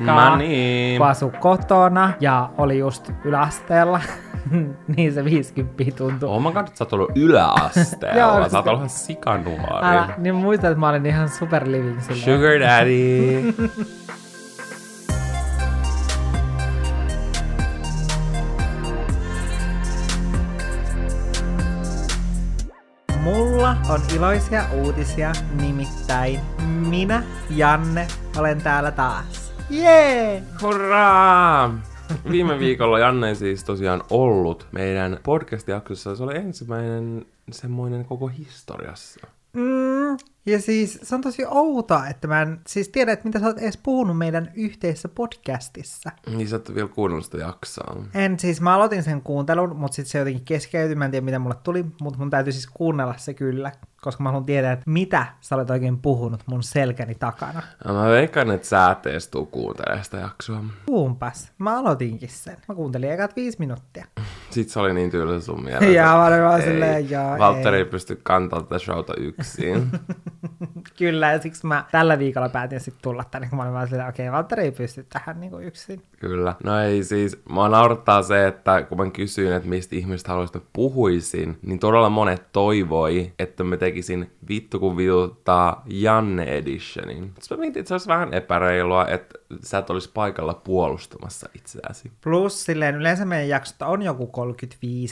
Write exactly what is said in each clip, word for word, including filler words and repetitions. aikaa, no niin. Kun asui kotona ja oli just yläasteella, niin se viisikymmentä tuntuu. Oh my god, sä oot ollut yläasteella, ja, sä oot ollut ihan sikanuori. Älä, niin muistan, että mä olin ihan superliving silloin. Sugar daddy! Mulla on iloisia uutisia, nimittäin minä, Janne, olen täällä taas. Jee! Hurraa! Viime viikolla Janne siis tosiaan ollut meidän podcast-jaksossa. Se oli ensimmäinen semmoinen koko historiassa. Mm, ja siis se on tosi outoa, että mä en siis tiedä, että mitä sä oot edes puhunut meidän yhteisessä podcastissa. Niin sä oot vielä kuunnellut sitä jaksaa. En siis, mä aloitin sen kuuntelun, mutta sitten se jotenkin keskeytyi, mä en tiedä mitä mulle tuli, mutta mun täytyy siis kuunnella se kyllä, koska mä haluan tietää, että mitä sä olet oikein puhunut mun selkäni takana. Ja mä veikkaan, että sä et edes tuu kuuntelemaan sitä jaksoa. Kuunpas, mä aloitinkin sen. Mä kuuntelin ekat viisi minuuttia. Sitten se oli niin tylsä sun mielessä. Jaa, mä olin vaan silleen, jaa, Valtteri ei pysty kantaa tätä showta yksin. Kyllä, ja siksi mä tällä viikolla päätin sitten tulla tänne, kun mä olin vaan silleen, okei, okay, Valtteri ei pysty tähän niin kuin yksin. Kyllä. No ei siis, mä naurattaa se, että kun mä kysyin, että mistä ihmiset haluaisivat puhuisin, niin todella monet toivoi, että me tekisin vittu kun vituttaa Janne editionin. Sitten mä mietin, että se olisi vähän epäreilua, että sä et olisi paikalla puolustamassa itseäsi. Plus silleen, yleensä meidän jaksosta on joku kolmekymmentäviisi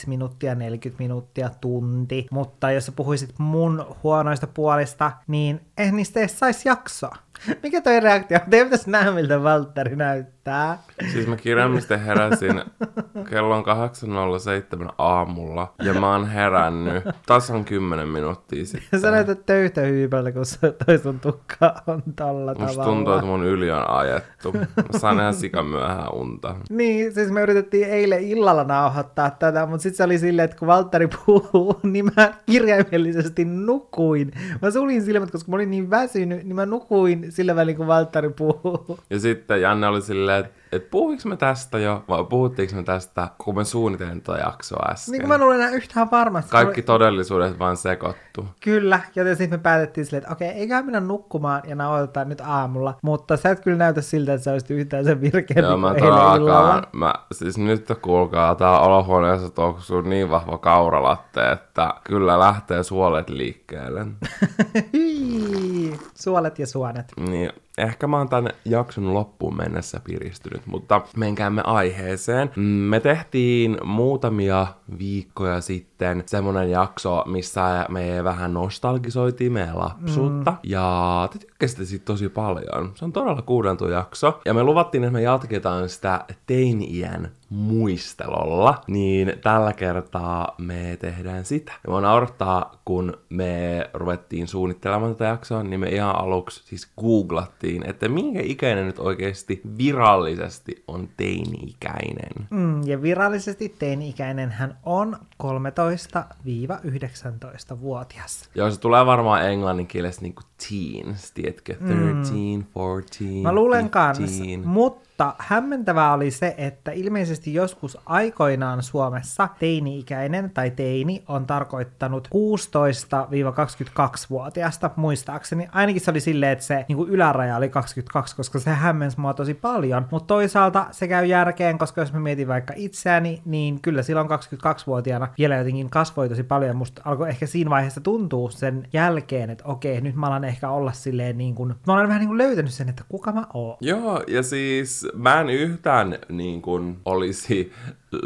minuuttia, neljäkymmentä minuuttia, tunti, mutta jos sä puhuisit mun huonoista puolista, niin eh niistä ei saisi jaksoa. Mikä toi reaktio? Teidän pitäisi nähdä, miltä Valtteri näyttää. Siis mä kirjaimisesti heräsin kello on kahdeksan nolla seitsemän aamulla ja mä oon herännyt tasan kymmenen minuuttia sitten. Sä näytät töytöhyypältä, kun toi sun tukka on tolla musta tavalla. Musta tuntuu, että mun yli on ajettu. Mä saan ihan sikan myöhään unta. Niin, siis me yritettiin eilen illalla nauhoittaa tätä, mutta sit se oli silleen, että kun Valtteri puhuu, niin mä kirjaimellisesti nukuin. Mä suljin silmät, koska mä olin niin väsynyt, niin mä nukuin sillä välin, kun Valtteri puhuu. Ja sitten Janne oli silleen, että et puhuinko me tästä jo, vai puhuttiinko me tästä, kun me suunnitelin tätä jaksoa äsken. Niin kuin mä en ollut enää yhtään varmasti. Kaikki todellisuudet vaan sekoittu. Kyllä, joten sitten me päätettiin silleen, että okei, eiköhän mennä nukkumaan ja nauhoitetaan nyt aamulla. Mutta sä et kyllä näytä siltä, että sä olisit yhtään sen virkeämpi kuin eilen illalla. Mä, siis nyt kuulkaa, täällä olohuoneessa tuoksuu niin vahva kauralatte, että kyllä lähtee suolet liikkeelle. Suolet ja suonet. Niin. Ehkä mä oon tämän jakson loppuun mennessä piristynyt, mutta menkäämme aiheeseen. Me tehtiin muutamia viikkoja sitten semmonen jakso, missä me vähän nostalgisoitiin meidän lapsuutta. Mm. Ja te tykkäsitte siitä tosi paljon. Se on todella kuudeltu jakso. Ja me luvattiin, että me jatketaan sitä teini-iän muistelolla, niin tällä kertaa me tehdään sitä. Ja mä naurattaa, kun me ruvettiin suunnittelemaan tätä jaksoa, niin me ihan aluksi siis googlattiin, että minkä ikäinen nyt oikeasti virallisesti on teini-ikäinen. Mm, ja virallisesti teini-ikäinen hän on kolmetoista-yhdeksäntoista-vuotias. Joo, se tulee varmaan englannin kielessä niinku teens, tiedätkö? thirteen, fourteen, fifteen. Mä luulen kans, mutta Mutta hämmentävää oli se, että ilmeisesti joskus aikoinaan Suomessa teini-ikäinen tai teini on tarkoittanut kuusitoista-kaksikymmentäkaksi-vuotiaasta, muistaakseni. Ainakin se oli silleen, että se niin kuin yläraja oli kaksikymmentäkaksi, koska se hämmensi mua tosi paljon. Mutta toisaalta se käy järkeen, koska jos mä mietin vaikka itseäni, niin kyllä silloin kaksikymmentäkaksivuotiaana vielä jotenkin kasvoi tosi paljon. Musta alkoi ehkä siinä vaiheessa tuntua sen jälkeen, että okei, nyt mä alan ehkä olla silleen niin kuin, mä olen vähän niin kuin löytänyt sen, että kuka mä oon. Joo, ja siis mä en yhtään niin kuin olisi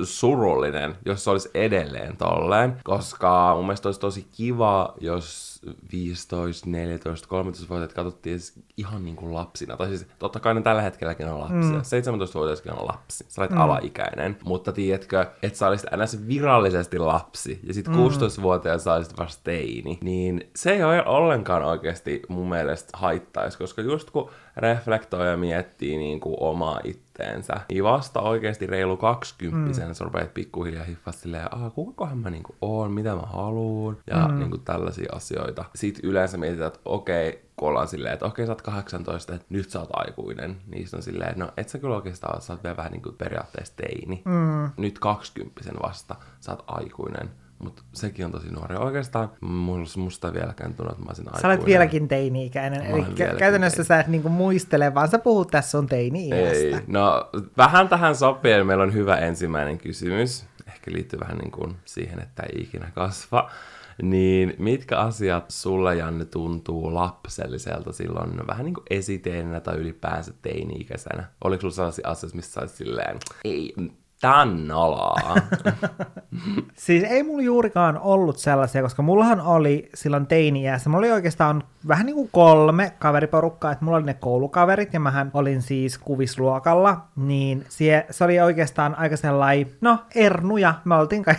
surullinen, jos se olisi edelleen tolleen, koska mun mielestä olisi tosi kiva, jos viisitoista, neljätoista, kolmetoista-vuotiaat katsottiin ihan niin kuin lapsina. Tai siis totta kai ne tällä hetkelläkin on lapsia. Mm. seitsemäntoista-vuotiaskin on lapsi. Sä olet mm. alaikäinen. Mutta tiedätkö, että sä olisit ns. Virallisesti lapsi ja sit mm. kuusitoista-vuotiaat sä olisit vasta teini. Niin se ei ole ollenkaan oikeasti mun mielestä haittaisi, koska just kun reflektoi ja miettii niin kuin omaa itseään, niin vasta oikeesti reilu kaksikymppisen mm. sä rupeat pikkuhiljaa hiffaa silleen, aah, kukakohan mä niinku oon, mitä mä haluun, ja mm. niinku tällaisia asioita. Sit yleensä mietitään, että okei, kun ollaan silleen, että okei, sä oot kahdeksantoista, että nyt sä oot aikuinen, niin on silleen, no et sä kyllä oikeastaan, sä oot vielä vähän niinku periaatteessa teini. Mm. Nyt kaksikymppisenä vasta sä oot aikuinen. Mutta sekin on tosi nuori. Oikeastaan musta ei vieläkään tunnu, että mä olisin aikuinen. Sä olet vieläkin teini-ikäinen. Eli käytännössä teini. Sä et niinku muistele, vaan sä puhut tässä sun teini-iästä. Ei. No vähän tähän sopii, eli meillä on hyvä ensimmäinen kysymys. Ehkä liittyy vähän niin kuin siihen, että ei ikinä kasva. Niin mitkä asiat sulle, Janne, tuntuu lapselliselta silloin vähän niin kuin esiteinä tai ylipäänsä teini-ikäisenä? Oliko sulla sellaisia asioita, missä sä olisit silleen... Ei. Tannolaa. Siis ei mulla juurikaan ollut sellaisia, koska mullahan oli silloin teini-iässä, mulla oli oikeastaan vähän niin kuin kolme kaveriporukkaa, että mulla oli ne koulukaverit, ja mähän olin siis kuvisluokalla, niin se, se oli oikeastaan aika sellainen, no ernuja, me oltiin ka-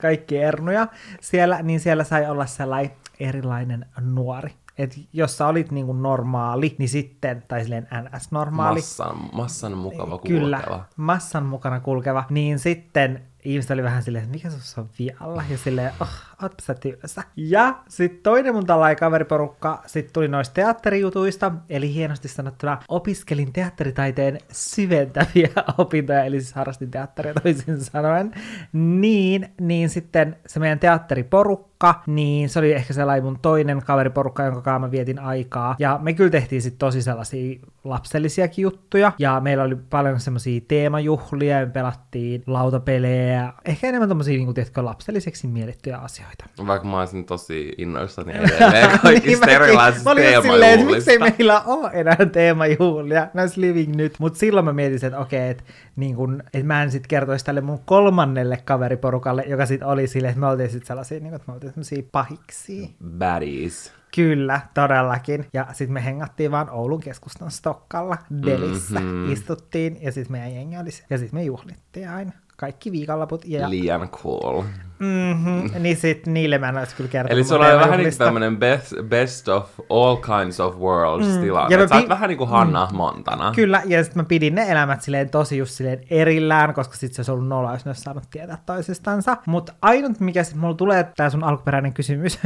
kaikki ernuja siellä, niin siellä sai olla sellainen erilainen nuori. Että jos sä olit niinku normaali, niin sitten, tai silleen N S-normaali. Massan, massan mukava kulkeva. Kyllä, massan mukana kulkeva. Niin sitten ihmiset oli vähän silleen, että mikä sussa on vialla? Ja silleen, oh, ootpa sä työssä. Ja sitten toinen mun tällainen kaveriporukka sit tuli noista teatterijutuista, eli hienosti sanottuna opiskelin teatteritaiteen syventäviä opintoja, eli siis harrastin teatteria toisin sanoen. Niin, niin sitten se meidän teatteriporukka, niin se oli ehkä sellainen mun toinen kaveriporukka, jonka kanssa mä vietin aikaa. Ja me kyllä tehtiin sit tosi sellaisia lapsellisiakin juttuja. Ja meillä oli paljon semmosia teemajuhlia, ja me pelattiin lautapelejä. Ehkä enemmän tommosia, niin kuin tiedätkö, lapselliseksi miellettyjä asioita. Vaikka mä olisin tosi innoissani edelleen kaikista niin erilaisista teemajuhlista. Miksei meillä ole enää teemajuhlia, nice living nyt. Mut silloin mä mietin, että okei, okay, että niin et mä en sit kertoisi tälle mun kolmannelle kaveriporukalle, joka sit oli silleen, että me oltiin sit sellaisia, niin että me oltiin tämmöisiä pahiksia. Baddies. Kyllä, todellakin. Ja sit me hengattiin vaan Oulun keskustan Stokkalla, Delissä. Mm-hmm. Istuttiin, ja sit meidän jengi oli se. Ja sit me juhlittiin aina. Kaikki viikonlaput. Ja... Liian cool. Mm-hmm. Niin sit niille mä en ois kyllä kertonut. Eli sulla on vähän niinku tämmönen best, best of all kinds of worlds mm. tilanne. Pid... Sä oot vähän niinku Hannah mm. Montana. Kyllä, ja sit mä pidin ne elämät silleen tosi just silleen erillään, koska sit se olisi ollut nolla, jos ne olisi saanut tietää toisistansa. Mut ainut mikä sit mulla tulee, tää sun alkuperäinen kysymys,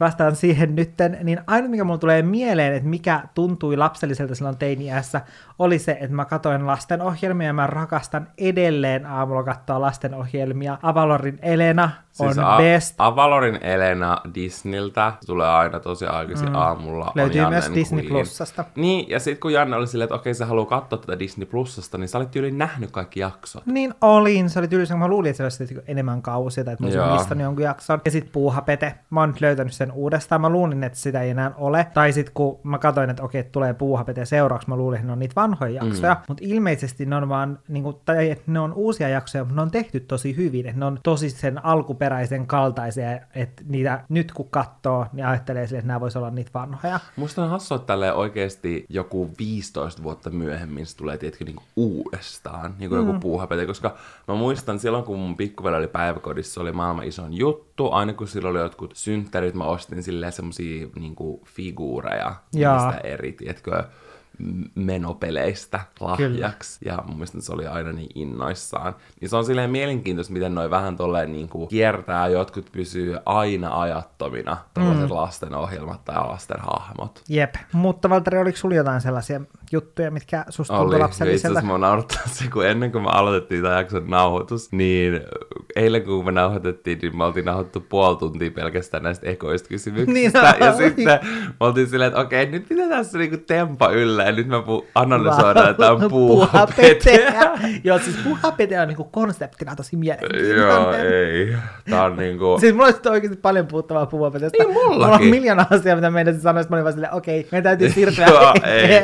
vastaan siihen nytten, niin ainut mikä mulla tulee mieleen, että mikä tuntui lapselliselta silloin teini-iässä, oli se, että mä katoin lastenohjelmia ja mä rakastan edelleen aamulla katsoa lastenohjelmia. Avalorin Elena on siis a- best. Avalorin Elena Disneyltä tulee aina tosi aikaisin mm. aamulla. Löytyy on myös Disney Queen. Plusasta. Niin, ja sit kun Janne oli silleen, että okei, sä haluaa katsoa tätä Disney Plusasta, niin sä olit tyyliin nähnyt kaikki jaksot. Niin olin, se oli tyyliin, kun mä luulin, että se olisi enemmän kausia, tai että mä olisin mistäni jonkun jakson. Ja sit Puuhapete, mä oon nyt löytänyt sen uudestaan, mä luulin, että sitä ei enää ole. Tai sit kun mä katsoin, että okei, tulee Puuhapete seuraavaksi, mä luulin, että ne on niitä vanhoja jaksoja. Mm. Mutta ilmeisesti ne on vaan, niin kuin, tai että ne on uusia jaksoja, mutta ne on tehty tosi hyvin, että ne on tosi sen alkuperäisen kaltaisia, että niitä nyt kun katsoo, niin ajattelee sille, että nämä vois olla niitä vanhoja. Musta on hassua, että tälleen oikeesti joku viisitoista vuotta myöhemmin se tulee, tiedätkö, niin kuin uudestaan, niin kuin mm. joku Puuhapete, koska mä muistan silloin, kun mun pikkuveli oli päiväkodissa, se oli maailman isoin juttu, aina kun silloin oli jotkut synttärit, mä ostin silleen semmosia niin kuin figuureja, mistä eri, tiedätkö, menopeleistä lahjaksi. Kyllä. Ja mun mielestä se oli aina niin innoissaan. Niin se on silleen mielenkiintoista, miten noi vähän tolleen niinku kiertää, jotkut pysyy aina ajattomina tällaiset mm. lasten ohjelmat tai lasten hahmot. Jep. Mutta Valtteri, oliko sulla jotain sellaisia juttuja, mitkä susta tuntui lapselliselta? Oli. Itse asiassa mä kun ennen kuin me aloitettiin tämän jakson nauhoitus, niin eilen kun me nauhoitettiin, niin me oltiin nauhoittu puoli tuntia pelkästään näistä ekoista kysymyksistä. Niin no, ja oli. Sitten me oltiin silleen, että okei, nyt pitää tässä niinku tempa yllä. Ja nyt mä pu- analysoidaan jotain Puuhapeteä. Joo, siis Puuhapete on niinku konseptina tosi mielenkiintoinen. Joo, ei. Tää on niinku... Siis mulla olisi oikeasti paljon puhuttavaa Puuhapetestä. Niin mullakin. Mulla on miljoona asiaa, mitä meidän sanoisi, että mä olin vaan silleen, okei, okay, meidän täytyy siirtyä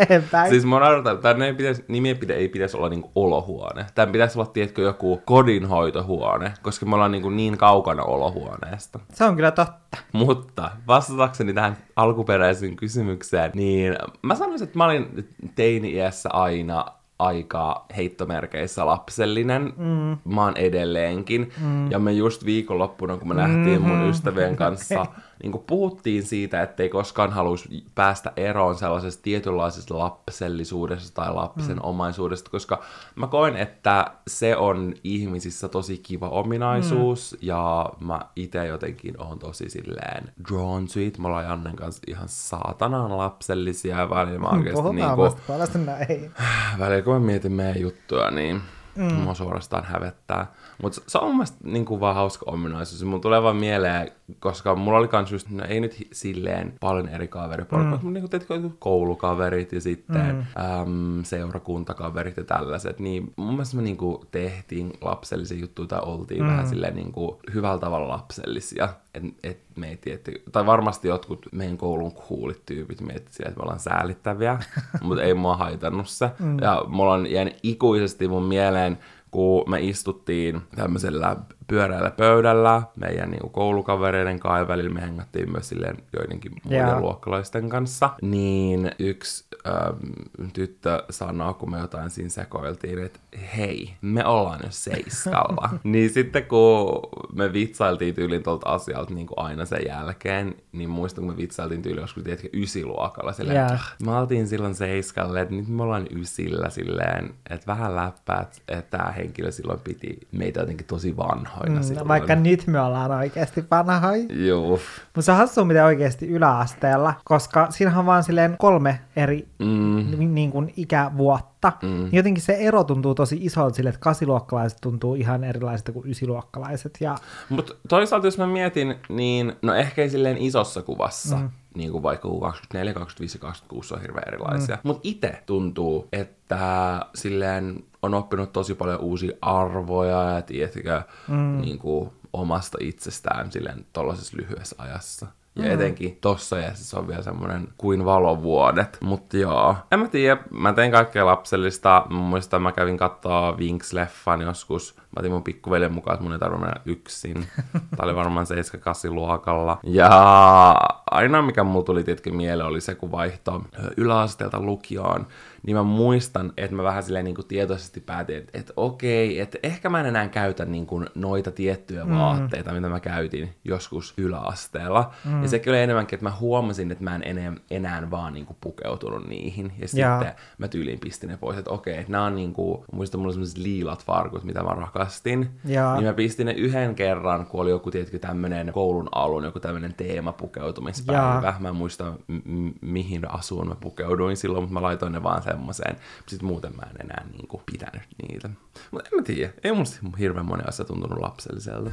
eteenpäin. Siis mun arvotaan, tämän nimi ei pitäisi olla niinku olohuone. Tämän pitäisi olla, tiedätkö, joku kodinhoitohuone, koska me ollaan niinku niin kaukana olohuoneesta. Se on kyllä totta. Mutta vastatakseni tähän alkuperäisen kysymykseen, niin mä sanoisin, että mä olin teini-iässä aina aika heittomerkeissä lapsellinen. Mm. Mä oon edelleenkin. Mm. Ja me just viikonloppuna, kun me nähtiin mm-hmm. mun ystävien kanssa, okay. niin kun puhuttiin siitä, ettei koskaan haluaisi päästä eroon sellaisesta tietynlaisesta lapsellisuudesta tai lapsen mm. omaisuudesta, koska mä koen, että se on ihmisissä tosi kiva ominaisuus, mm. ja mä ite jotenkin oon tosi silleen drawn to it. Me ollaan Jannen kanssa ihan saatanan lapsellisia, ja välillä mä oikeesti niinku... Puhutaan vasta, ei. Välillä kun mä mietin meidän juttuja, niin mm. mua suorastaan hävettää. Mutta se on mun mielestä niin kuin vaan hauska ominaisuus. Mun tulee vaan mieleen, koska mulla oli kans just, no ei nyt silleen paljon eri kaveriporukkaa, mm. mutta niin koulukaverit ja sitten mm. äm, seurakuntakaverit ja tällaiset. Niin mun mielestä me niin kuin tehtiin lapsellisia juttuja tai oltiin mm. vähän silleen niin kuin hyvällä tavalla lapsellisia. Et, et me ei tietty, tai varmasti jotkut meidän koulun coolit tyypit miettii silleen, että me ollaan säälittäviä, mutta ei mua haitannut se. Mm. Ja mulla on jäänyt ikuisesti mun mieleen, kun me istuttiin tämmöisellä pyöreällä pöydällä meidän niinku koulukavereiden kanssa ja välillä me hengattiin myös silleen joidenkin muiden yeah. luokkalaisten kanssa, niin yksi äm, tyttö sanoi, kun me jotain siinä sekoiltiin, että hei, me ollaan jo seiskalla. Niin sitten kun me vitsailtiin tyylin tuolta asialta niin kuin aina sen jälkeen, niin muistan, kun me vitsailtiin tyylin joskus tietenkin ysiluokalla silleen, yeah. että me oltiin silloin seiskalle, että nyt me ollaan ysillä silleen, että vähän läppäät, että tämä henkilö silloin piti meitä jotenkin tosi vanha. Mm, vaikka nyt me ollaan oikeasti vanhoja. Joo. Mutta se on hassua, miten oikeasti yläasteella, koska siinähän on vaan silleen kolme eri mm. niin kuin ikävuotta. Mm. Niin jotenkin se ero tuntuu tosi isolta silleen, että kasiluokkalaiset tuntuu ihan erilaisilta kuin ysiluokkalaiset. Ja... Mutta toisaalta jos mä mietin, niin no ehkä ei silleen isossa kuvassa. Mm. Niin kuin vaikka kaksikymmentäneljä, kaksikymmentäviisi ja kaksikymmentäkuusi on hirveän erilaisia. Mm. Mutta itse tuntuu, että silleen on oppinut tosi paljon uusia arvoja ja tietkö mm. niin kuin omasta itsestään silleen tollaisessa lyhyessä ajassa. Ja mm-hmm. etenkin tossa jässä se on vielä semmonen kuin valovuodet. Mut joo. En mä tiedä, mä tein kaikkea lapsellista. Mä muistan, mä kävin katsoa Winx-leffan joskus. Mä otin mun pikkuveljen mukaan, että mun ei tarvitse mennä yksin. Tää oli varmaan seitsemän kahdeksan luokalla. Ja aina mikä mulla tuli tietenkin mieleen oli se, kun vaihtoi yläasteelta lukioon. Niin mä muistan, että mä vähän silleen niin kuin tietoisesti päätin, että, että okei, että ehkä mä en enää käytä niin kuin noita tiettyjä mm. vaatteita, mitä mä käytin joskus yläasteella. Mm. Ja sekin oli enemmänkin, että mä huomasin, että mä en enää, enää vaan niin kuin pukeutunut niihin. Ja sitten mä tyyliin pistin ne pois, että okei, että nää on niin kuin, muistan mulla sellaiset liilat farkut, mitä mä rakastin. Ja. Niin mä pistin ne yhden kerran, kun oli joku tietty tämmönen koulun alun, joku tämmönen teemapukeutumispäivä. Ja. Mä en muista, m- mihin asuun mä pukeuduin silloin, mutta mä laitoin ne vaan sen. Semmoiseen. Sitten muuten mä en enää niinku pitänyt niitä. Mutta en mä tiedä. Ei mun hirveän moni asia tuntunut lapselliselta.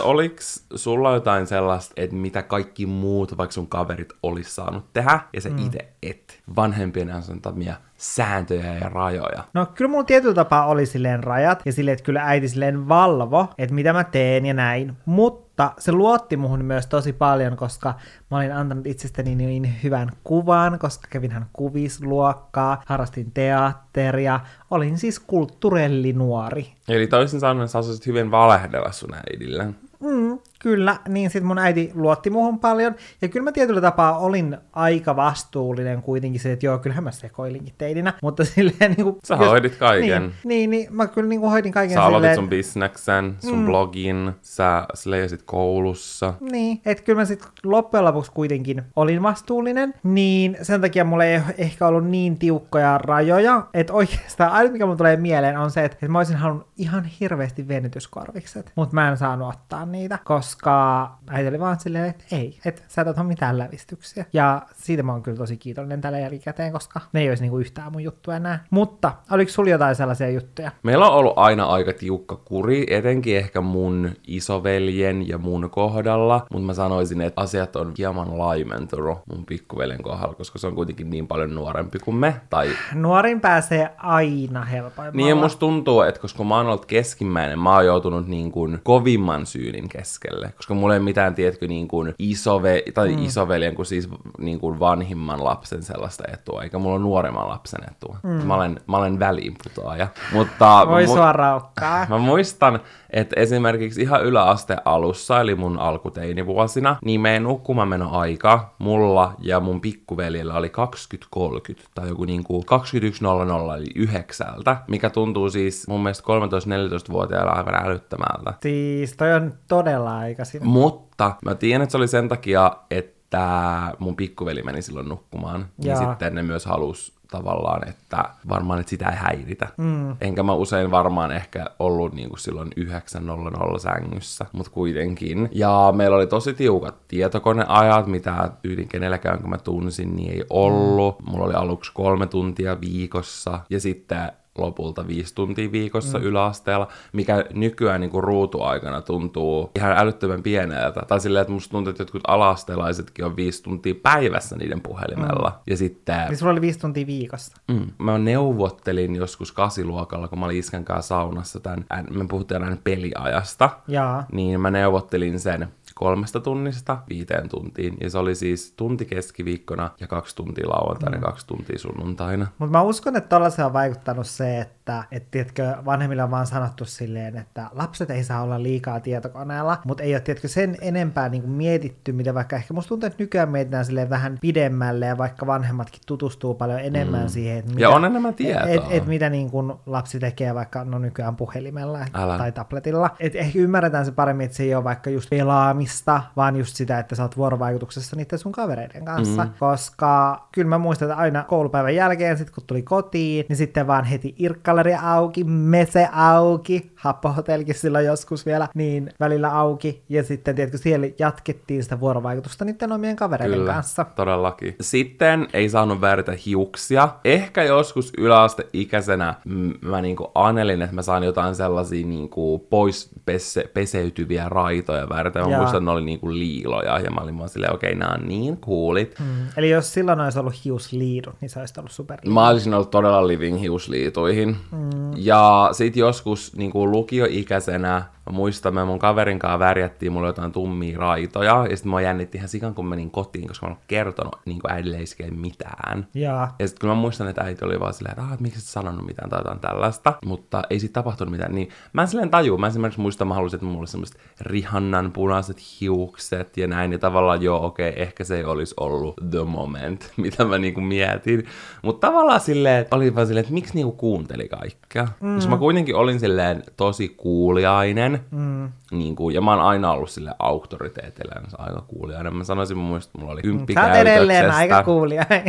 Oliks sulla jotain sellaista, että mitä kaikki muut, vaikka sun kaverit, olis saanut tehdä, ja sä mm. ite et? Vanhempien antamia sääntöjä ja rajoja. No kyllä mulla tietyllä tapaa oli silleen rajat, ja silleen, että kyllä äiti silleen valvo, että mitä mä teen ja näin, mutta Mutta se luotti muhun myös tosi paljon, koska mä olin antanut itsestäni niin hyvän kuvan, koska kävinhän kuvisluokkaa, harrastin teatteria, olin siis kulttuurelli nuori. Eli toisin sanoen sä osasit hyvin valehdella sun äidille. Mm, kyllä, niin sit mun äiti luotti muhun paljon, ja kyllä mä tietyllä tapaa olin aika vastuullinen kuitenkin se, että joo, kyllähän mä sekoilinkin teidinä, mutta silleen niinku... Sä jos, hoidit kaiken. Niin, niin, niin mä kyllä niinku hoidin kaiken silleen... Sä aloitit sun bisneksen, sun mm. blogin, sä sleijasit koulussa. Niin, että kyllä mä sit loppujen lopuksi kuitenkin olin vastuullinen, niin sen takia mulla ei ehkä ollut niin tiukkoja rajoja, että oikeastaan aina mikä mun tulee mieleen on se, että mä olisin halunnut ihan hirveästi venytyskorvikset, mutta mä en saanut ottaa niitä, koska äiti oli vaan silleen, että ei, että sä et ota mitään lävistyksiä. Ja siitä mä oon kyllä tosi kiitollinen tällä jälkikäteen, koska ne ei olisi niinku yhtään mun juttu enää. Mutta oliko sulla jotain sellaisia juttuja? Meillä on ollut aina aika tiukka kuri, etenkin ehkä mun isoveljen ja mun kohdalla, mutta mä sanoisin, että asiat on hieman laimentunut mun pikkuveljen kohdalla, koska se on kuitenkin niin paljon nuorempi kuin me. Tai... Nuorin pääsee aina helpoimmalla. Niin ja musta tuntuu, että koska mä oon ollut keskimmäinen, mä oon joutunut niin kuin kovimman syyn keskelle, koska mulla ei mitään, tiedätkö, niin kuin isove, tai mm. isoveljen kuin siis niin kuin vanhimman lapsen sellaista etua, eikä mulla ole nuoremman lapsen etua. Mm. Mä olen, mä olen väliinputoaja. Mutta voi mu- sua raukkaa. Mä muistan, että esimerkiksi ihan yläasteen alussa, eli mun alkuteinivuosina, niin meidän nukkumaanmeno aika mulla ja mun pikkuveljellä oli kaksikymmentä kolmekymmentä, tai joku niin kuin kaksikymmentäyksi nolla nolla, eli yhdeksältä, mikä tuntuu siis mun mielestä kolmetoista-neljätoista-vuotiailla aivan älyttömältä. Siis toi on todella aikaisin. Mutta mä tiedän, että se oli sen takia, että mun pikkuveli meni silloin nukkumaan. Ja niin sitten ne myös halusi tavallaan, että varmaan että sitä ei häiritä. Mm. Enkä mä usein varmaan ehkä ollut niin kuin silloin yhdeksän nolla nolla sängyssä, mutta kuitenkin. Ja meillä oli tosi tiukat tietokoneajat, mitä yli kenelläkään, kun mä tunsin, niin ei ollut. Mulla oli aluksi kolme tuntia viikossa ja sitten lopulta viisi tuntia viikossa mm. yläasteella, mikä nykyään niin kuin ruutuaikana tuntuu ihan älyttömän pieneltä. Tai silleen, että musta tuntuu, että jotkut ala-asteelaisetkin on viisi tuntia päivässä niiden puhelimella. Mm. Ja sitten... Eli sulla oli viisi tuntia viikossa? Mm. Mä neuvottelin joskus kasiluokalla, kun mä olin iskän kanssa saunassa tämän, me puhuttiin aina peliajasta, jaa, niin mä neuvottelin sen kolmesta tunnista viiteen tuntiin. Ja se oli siis tunti keskiviikkona ja kaksi tuntia lauantaina ja mm. kaksi tuntia sunnuntaina. Mutta mä uskon, että tollaisen on vaikuttanut se, että et, tiedätkö, vanhemmilla on vaan sanottu silleen, että lapset ei saa olla liikaa tietokoneella, mutta ei ole tiedätkö, sen enempää niin kuin mietitty, mitä vaikka ehkä musta tuntuu, että nykyään mietitään silleen vähän pidemmälle ja vaikka vanhemmatkin tutustuu paljon enemmän mm. siihen, että mitä, ja on enemmän tietoa. Et, et, et, mitä niin kuin lapsi tekee vaikka no nykyään puhelimella Älä. tai tabletilla. Et ehkä ymmärretään se paremmin, että se ei ole vaikka just pelaamista, vaan just sitä, että sä oot vuorovaikutuksessa niiden sun kavereiden kanssa, mm. koska kyllä mä muistan, että aina koulupäivän jälkeen sit kun tuli kotiin, niin sitten vaan heti irkkaleri auki, mese auki, happohotellikin silloin joskus vielä, niin välillä auki, ja sitten tiedätkö, siellä jatkettiin sitä vuorovaikutusta niiden omien kavereiden kyllä, kanssa. Todellakin. Sitten ei saanut vääritä hiuksia. Ehkä joskus yläasteikäisenä mä niinku anelin, että mä saan jotain sellaisia niinku pois pese- peseytyviä raitoja vääritä. Mä muistan, ne oli niinku liiloja, ja mä olin vaan silleen, okei, okay, nää on niin coolit. Mm. Eli jos silloin olisi ollut hiusliidut, niin sä olisit ollut superliidut. Mä olisin ollut todella living hiusliituihin. Mm. Ja sit joskus niinku lukioikäisenä, mä muistan, me mun kaverin kanssa värjättiin mulle jotain tummia raitoja, ja sitten mä jännitti ihan sikan, kun menin kotiin, koska mä en ollut kertonut niin kuin äidille ei mitään. Yeah. Ja sitten kun mä muistan, että äiti oli vaan silleen, että, ah, että miksi et sanonut mitään tai jotain tällaista, mutta ei siitä tapahtunut mitään, niin mä en silleen tajuu. Mä esimerkiksi muistan, että mä halusin, että mulla olisi semmoiset Rihannan punaiset hiukset ja näin, ja tavallaan joo, okei, okay, ehkä se ei olisi ollut the moment, mitä mä niinku mietin. Mutta tavallaan silleen, että olin vaan silleen, että miksi niinku kuunteli kaikkea? Mm. Koska mä kuitenkin olin silleen tosi kuuliainen, Mm. Niin kuin, ja mä oon aina ollut sille auktoriteetille aika kuuliainen. Mä sanoisin mun mielestä, että mulla oli ymppikäytöksestä. Sä oot edelleen aika kuuliainen.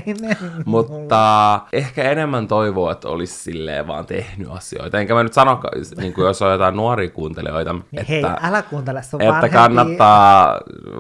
Mutta ehkä enemmän toivoa, että olisi silleen vaan tehnyt asioita. Enkä mä nyt sano, niin kuin jos on jotain nuoria kuuntelijoita, että, hei, älä kuuntele, sun että vanhempi kannattaa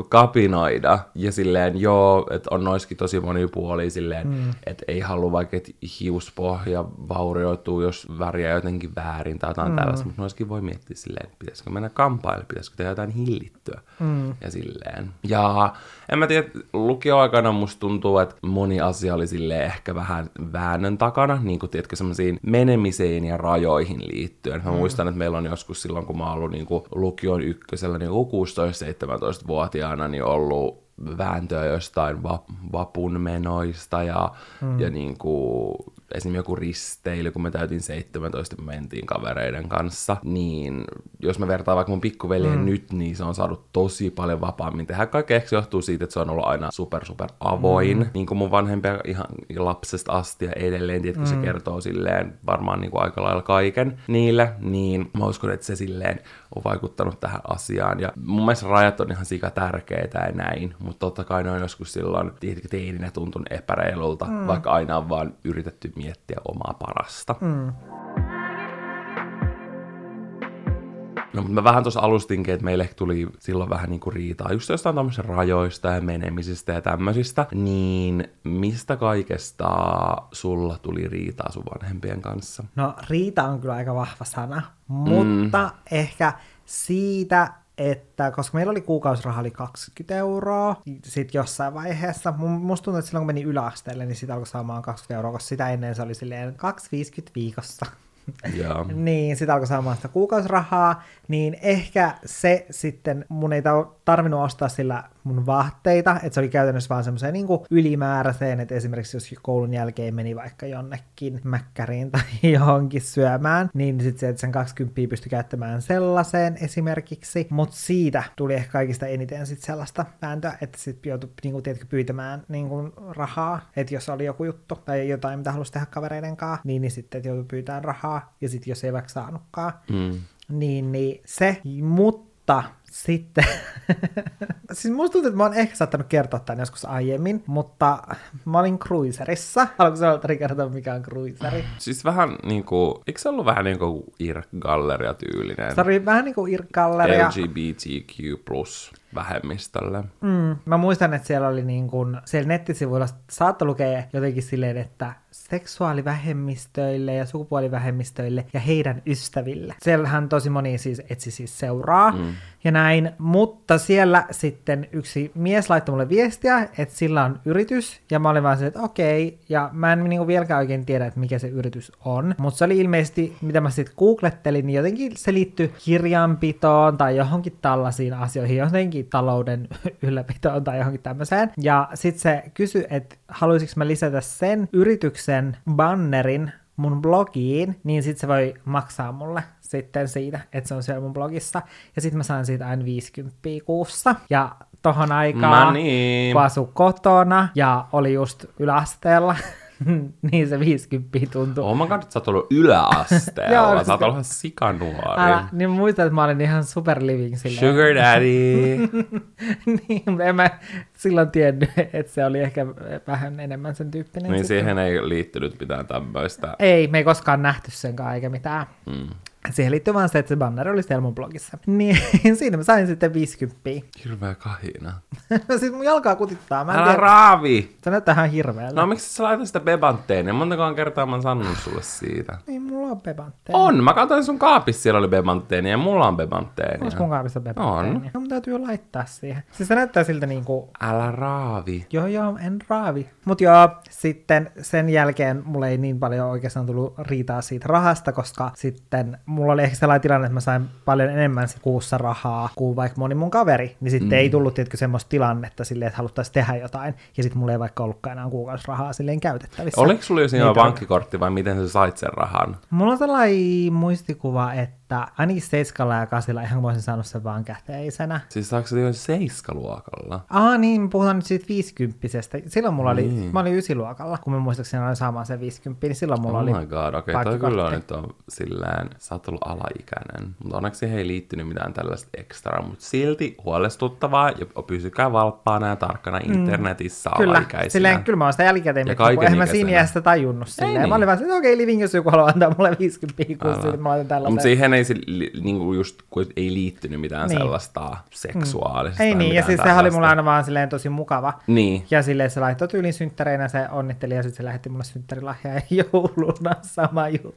kapinoida. Ja silleen joo, että on noiskin tosi monipuolia silleen, mm. että ei halua vaikka, että hiuspohja vaurioituu, jos väriä jotenkin väärin tai jotain mm. tällaista. Mutta noiskin voi miettiä silleen, pitäisikö mennä kampaille, pitäisikö tehdä jotain hillittyä mm. ja silleen. Ja en mä tiedä, lukioaikana musta tuntuu, että moni asia oli silleen ehkä vähän väännön takana, niin kuin tiedätkö, semmoisiin menemiseen ja rajoihin liittyen. Mä mm. muistan, että meillä on joskus silloin, kun mä oon ollut niin kuin lukion ykkösellä niin kuusitoista seitsemäntoista-vuotiaana, niin ollut vääntöä jostain va- vapunmenoista ja, mm. ja niin kuin esimerkiksi joku risteily, kun me täytin seitsemäntoista, me mentiin kavereiden kanssa, niin jos mä vertaan vaikka mun pikkuveljeen mm. nyt, niin se on saanut tosi paljon vapaammin tehdä. Kaikkeeksi johtuu siitä, että se on ollut aina super, super avoin, mm. niin kuin mun vanhempia ihan lapsesta asti ja edelleen, tiedätkö, mm. se kertoo silleen varmaan niin kuin aika lailla kaiken niille, niin mä uskon, että se silleen on vaikuttanut tähän asiaan, ja mun mielestä rajat on ihan sika tärkeitä ja näin, mutta totta kai ne on joskus silloin, tiedätkö, teininä tuntunut epäreilulta, mm. vaikka aina on vaan yritetty miettiä omaa parasta. Mm. No, mutta mä vähän tuossa alustinkin, että meille tuli silloin vähän niinku riitaa just jostain tämmöisistä rajoista ja menemisistä ja tämmöisistä, niin mistä kaikesta sulla tuli riitaa sun vanhempien kanssa? No, riita on kyllä aika vahva sana, mutta mm. ehkä siitä, että koska meillä oli kuukausiraha oli kaksikymmentä euroa sitten jossain vaiheessa, musta tuntuu, että silloin kun menin yläasteelle, niin siitä alkoi saamaan kaksikymmentä euroa, koska sitä ennen se oli silleen kaksi viisikymmentä viikossa. Yeah. Niin sit alkoi saamaan sitä kuukausirahaa, niin ehkä se sitten, mun ei tarvinnut ostaa sillä mun vaatteita, että se oli käytännössä vaan semmoiseen niin kuin ylimääräiseen, että esimerkiksi jos koulun jälkeen meni vaikka jonnekin mäkkäriin tai johonkin syömään, niin sit se, että sen kaksikymmentä pystyi käyttämään sellaiseen esimerkiksi, mut siitä tuli ehkä kaikista eniten sit sellaista vääntöä, että sit joutui niin kuin, tiedätkö, pyytämään niin kuin rahaa, että jos oli joku juttu tai jotain, mitä halusi tehdä kavereiden kanssa, niin, niin sitten joutui pyytämään rahaa, ja sit jos ei vaikka saanutkaan, mm. niin, niin se, mutta Sitten. Siis musta tuntuu, että mä oon ehkä saattanut kertoa tämän joskus aiemmin, mutta mä olin cruiserissa. Haluatko sanoa kertoa, mikä on cruiseri? Siis vähän niinku, eikö se ollut vähän niinku I R C-galleria tyylinen? Se oli vähän niinku I R C-galleria. L G B T Q plus vähemmistölle. Mm, mä muistan, että siellä oli niin kuin, siellä nettisivuilla saattoi lukea jotenkin silleen, että seksuaalivähemmistöille ja sukupuolivähemmistöille ja heidän ystäville. Siellähän tosi moni siis etsi siis seuraa mm. ja näin, mutta siellä sitten yksi mies laittoi mulle viestiä, että sillä on yritys, ja mä olin vaan se, että okei, ja mä en niin kuin vieläkään oikein tiedä, että mikä se yritys on, mutta se oli ilmeisesti, mitä mä sitten googlettelin, niin jotenkin se liittyi kirjanpitoon tai johonkin tällaisiin asioihin, jotenkin talouden ylläpitoon tai johonkin tämmöiseen, ja sitten se kysyi, että haluaisinko mä lisätä sen yrityksen bannerin mun blogiin, niin sit se voi maksaa mulle sitten siitä, että se on siellä mun blogissa. Ja sit mä saan siitä aina viisikymmentä kuussa. Ja tohon aikaan, Mani. kun asui kotona ja oli just yläasteella, niin se viisikymmentä tuntuu. Oh my god, sä oot ollut yläasteella. Sä oot ollut ihan sikanuori. Älä, niin muistan, että mä olin ihan superliving silleen. Sugar daddy. Niin, mutta en mä silloin tiennyt, että se oli ehkä vähän enemmän sen tyyppinen. Niin sitten. Siihen ei liittynyt mitään tämmöistä. Ei, me ei koskaan nähty senkaan eikä mitään. Mm. Siihen liittyy vaan se, että se banneri oli siellä mun blogissa. Niin siinä mä sain sitten viisikymmentä. Hirveä kahina. Siis mun jalkaa kutittaa. Mä en Älä tiedä. raavi! Se näyttää ihan hirveältä. No miksi sä laitat sitä bebanteenia? Montakaan kertaa mä oon sanonut sulle siitä. Ei mulla on bebanteenia. On! Mä katsoin sun kaapissa, siellä oli bebanteenia ja mulla on bebanteenia. Onks mun kaapissa bebanteenia? On. Mun täytyy laittaa siihen. Siis se näyttää siltä niinku... Älä raavi! Joo joo, en raavi. Mut joo, sitten sen jälkeen mulle ei niin paljon oikeastaan tullut riitaa siitä rahasta, koska sitten... Mulla oli ehkä sellainen tilanne, että mä sain paljon enemmän kuussa rahaa kuin vaikka moni mun kaveri. Niin sitten mm. ei tullut tietkö semmoista tilannetta silleen, että haluttaisiin tehdä jotain. Ja sitten mulla ei vaikka ollutkaan enää kuukausirahaa silleen käytettävissä. Oliko sulla jo siinä pankkikortti vai miten sä sait sen rahan? Mulla on sellainen muistikuva, että ainakin seiskalla ja kasilla ihan voisin saanut sen vaan käteisenä. Siis saako se jo seiskaluokalla? Aa niin, puhutaan nyt siitä viisikymppisestä. Silloin mulla oli, niin. mä olin ysiluokalla, kun mä muistaakseni olin saamaan sen viisikymmentä, niin silloin mulla oh oli pankkikortti. Okei, toi kyllä nyt on sillään... Sä oot ollut alaikäinen, mutta onneksi siihen ei liittynyt mitään tällaista ekstraa, mutta silti huolestuttavaa, ja pysykää valppaana ja tarkkana internetissä mm, alaikäisenä. Kyllä, silleen, kyllä mä oon sitä jälkikäteen, kun en mä siinä iässä tajunnut silleen. Niin. Mä olin vaan, että okei, okay, living, jos joku haluaa antaa mulle viisikymmentä kuussa, mä otan tällaisen. Mutta siihen ei, niinku just, kun ei liittynyt mitään niin. sellaista seksuaalista. Mm. Ei niin, ja siis sehän oli mulle aina vaan silleen tosi mukava. Niin. Ja silleen se laittoi tyylin synttäreinä, se onnitteli, ja sitten se lähetti mulle synttärilahjaa jouluna, sama juttu.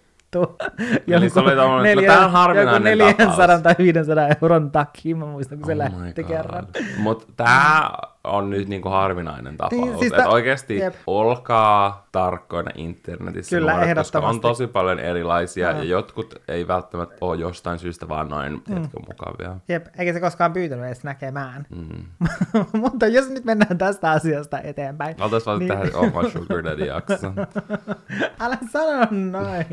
Eli se oli tommoinen, että tämä on harvinainen tapaus. Joku neljäsataa tai viisisataa euron takia, mä muistan, kun se oh lähti kerran. Mutta tämä on nyt niinku harvinainen tapaus. Siis että ta... oikeasti Jep. olkaa tarkkoina internetissä. Kyllä, nuoret, koska on tosi paljon erilaisia ja, ja jotkut ei välttämättä ole jostain syystä vaan noin mm. hetken mukavia. Jep, eikä se koskaan pyytänyt edes näkemään. Mm. Mutta jos nyt mennään tästä asiasta eteenpäin. Oltais vaan niin... tähän oma Sugar Daddy-jakson. Älä sano noin.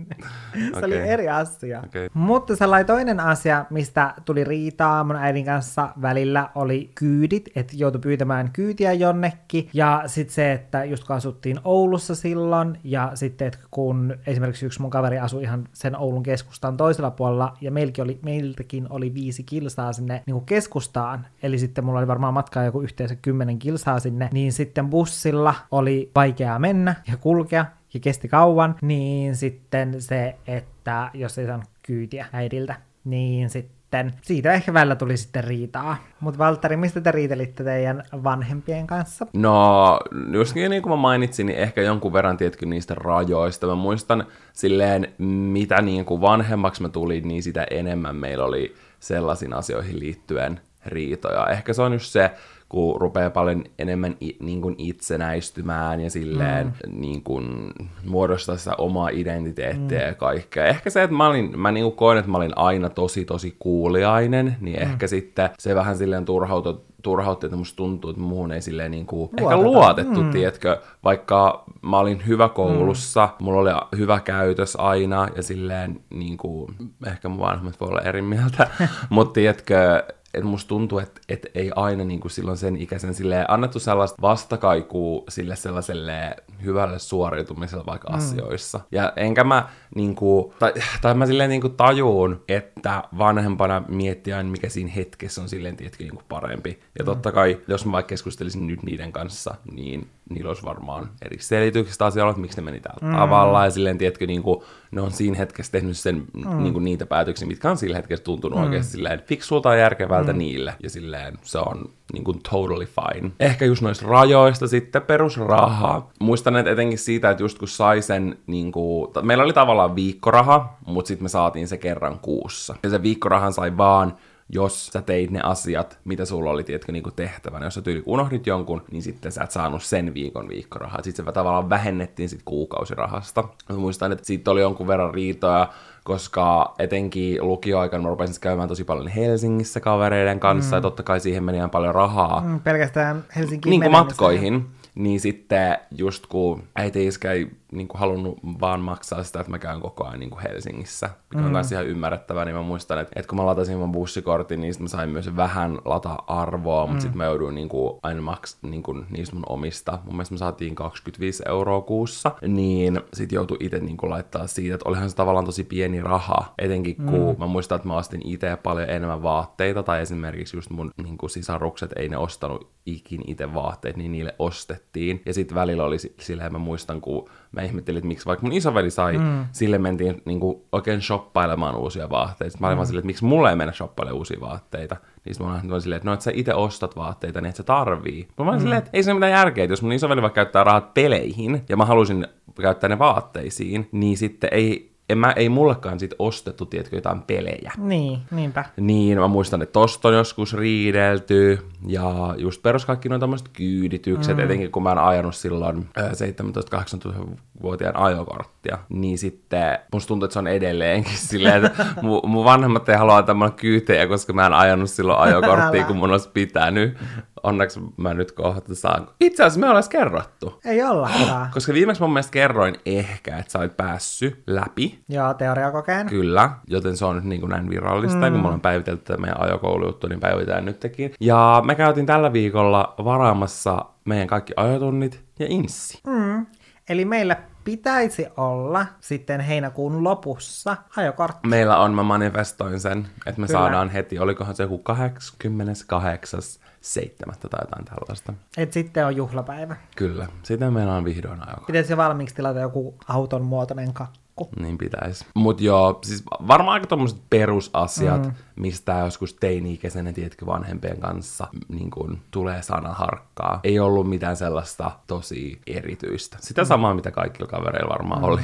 Se okay. oli eri asia. Okay. Mutta sellainen toinen asia, mistä tuli riitaa mun äidin kanssa välillä, oli kyydit, että joutui pyytämään kyytiä jonnekin. Ja sitten se, että just kun asuttiin Oulussa silloin, ja sitten että kun esimerkiksi yksi mun kaveri asui ihan sen Oulun keskustan toisella puolella, ja meiltäkin oli, meiltäkin oli viisi kilsaa sinne niin kuin keskustaan, eli sitten mulla oli varmaan matkaa joku yhteensä kymmenen kilsaa sinne, niin sitten bussilla oli vaikeaa mennä ja kulkea, ja kesti kauan, niin sitten se, että jos ei saanut kyytiä äidiltä, niin sitten siitä ehkä välillä tuli sitten riitaa. Mutta Valtteri, mistä te riitelitte teidän vanhempien kanssa? No, joskin niin kuin mä mainitsin, niin ehkä jonkun verran tietkö niistä rajoista. Mä muistan silleen, mitä niin kuin vanhemmaksi mä tulin, niin sitä enemmän meillä oli sellaisiin asioihin liittyen riitoja. Ehkä se on just se, kun rupeaa paljon enemmän niin kuin itsenäistymään ja silleen mm. niin kuin muodostaa sitä omaa identiteettiä mm. ja kaikkea. Ehkä se, että mä, olin, mä niin kuin koen, että mä olin aina tosi tosi kuuliainen, niin mm. ehkä sitten se vähän silleen turhautu, turhautti, että musta tuntuu, että muuhun ei silleen niin kuin ehkä luotettu, mm. tiedätkö, vaikka mä olin hyvä koulussa, mm. mulla oli hyvä käytös aina ja silleen niin kuin, ehkä mun vanhemmat voi olla eri mieltä, mutta tiedätkö, että musta tuntuu, että et ei aina niin kuin silloin sen ikäisen silleen annettu sellaista vastakaikua sille sellaiselle hyvälle suoriutumiselle vaikka mm. asioissa. Ja enkä mä niin kuin, tai, tai mä silleen niin kuin tajuun, että vanhempana miettii aina mikä siinä hetkessä on silleen tietenkin niin kuin parempi. Ja mm. totta kai, jos mä vaikka keskustelisin nyt niiden kanssa, niin niillä olisi varmaan eri selityksistä asioilla, että miksi ne meni tällä mm. tavalla. Ja silleen, tiedätkö, niin kuin, ne on siinä hetkessä tehnyt sen, mm. niin kuin niitä päätöksiä, mitkä on sillä hetkessä tuntunut mm. oikeasti silleen fiksulta ja järkevältä mm. niille. Ja silleen se on niin kuin totally fine. Ehkä just noista rajoista sitten perusraha. Muistan, että etenkin siitä, että just kun sai sen, niin kuin, meillä oli tavallaan viikkoraha, mutta sitten me saatiin se kerran kuussa. Ja se viikkorahan sai vaan, jos sä teit ne asiat, mitä sulla oli, tiedätkö, niin kuin tehtävänä. Jos sä tyyli unohdit jonkun, niin sitten sä et saanut sen viikon viikkorahaa. Sitten se tavallaan vähennettiin sit kuukausirahasta. Mä muistan, että siitä oli jonkun verran riitoja, koska etenkin lukioaikana mä rupesin käymään tosi paljon Helsingissä kavereiden kanssa, mm. ja totta kai siihen meni ihan paljon rahaa. Mm, pelkästään Helsinkiin niin kuin matkoihin. Niin sitten just kun äiti iskä ei niin kuin halunnut vaan maksaa sitä, että mä käyn koko ajan niin kuin Helsingissä, mikä on myös mm. ihan ymmärrettävää, niin mä muistan, että, että kun mä latasin mun bussikortin, niin sit mä sain myös vähän lata-arvoa, mutta mm. sitten mä jouduin niin kuin aina maksamaan niin kuin niistä mun omista. Mun mielestä me saatiin kaksikymmentäviisi euroa kuussa, niin sit joutui itse niin kuin laittaa siitä, että olihan se tavallaan tosi pieni raha, etenkin kun mm. mä muistan, että mä ostin itse paljon enemmän vaatteita, tai esimerkiksi just mun niin kuin sisarukset ei ne ostanut ikin itse vaatteet, niin niille ostettiin. Ja sitten välillä oli silleen, mä muistan, kun mä ihmettelin, että miksi vaikka mun isoveli sai, mm. sille mentiin niin kuin oikein shoppailemaan uusia vaatteita. Sitten mä olin mm. vaan silleen, että miksi mulle ei mennä shoppailemaan uusia vaatteita. Niin sitten mä olin silleen, että no, että sä itse ostat vaatteita, niin että sä tarvii. Mutta mä olin mm. silleen, että ei se mitään järkeä, että jos mun isoveli vaikka käyttää rahat peleihin, ja mä halusin käyttää ne vaatteisiin, niin sitten ei... En mä, ei mullekaan sit ostettu, tiedätkö, jotain pelejä. Niin, niinpä. Niin, mä muistan, että tosta on joskus riidelty, ja just perus kaikki noin tämmöiset kyyditykset, mm. etenkin kun mä oon ajanut silloin seitsemäntoista-kahdeksantoista-vuotiaan ajokorttia, niin sitten musta tuntuu, että se on edelleenkin silleen, että mun, mun vanhemmat ei halua tämmöinen kyytejä, koska mä oon ajanut silloin ajokorttia, kun mun olisi pitänyt. Onneksi mä nyt kohta saan. Itse asiassa me ollaan kerrottu. Ei ollakaan. Koska viimeksi mun mielestä kerroin ehkä, että sä olet päässyt läpi. Joo, teoriakokeen. Kyllä, joten se on nyt niin kuin näin virallista. Mm. Kun me ollaan päivitelty tätä meidän ajokoulujuttu, niin päivitään nytkin. Ja me käytiin tällä viikolla varaamassa meidän kaikki ajotunnit ja inssi. Mm. Eli meillä pitäisi olla sitten heinäkuun lopussa ajokortti. Meillä on, mä manifestoin sen, että me Kyllä. saadaan heti, olikohan se joku kahdeskymmeneskahdeksas seitsemättä tai jotain tällaista. Et sitten on juhlapäivä. Kyllä, sitä meillä on vihdoin ajokortti. Pitäisi jo valmiiksi tilata joku auton muotoinen kakku. Niin pitäisi. Mut joo, siis varmaan aika tommoset perusasiat, mm. mistä joskus teini-ikäisenä, tiedätkö, vanhempien kanssa niin kun tulee sana harkkaa. Ei ollut mitään sellaista tosi erityistä. Sitä mm. samaa, mitä kaikilla kavereilla varmaan mm. oli.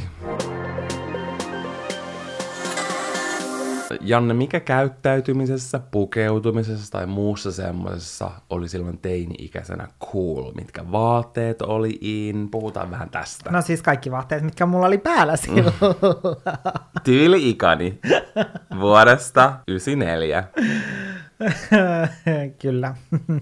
Janne, mikä käyttäytymisessä, pukeutumisessa tai muussa semmoisessa oli silloin teini-ikäisenä cool? Mitkä vaatteet oli in? Puhutaan vähän tästä. No siis kaikki vaatteet, mitkä mulla oli päällä silloin. Tyyli-ikani vuodesta yhdeksänkymmentäneljä. Kyllä.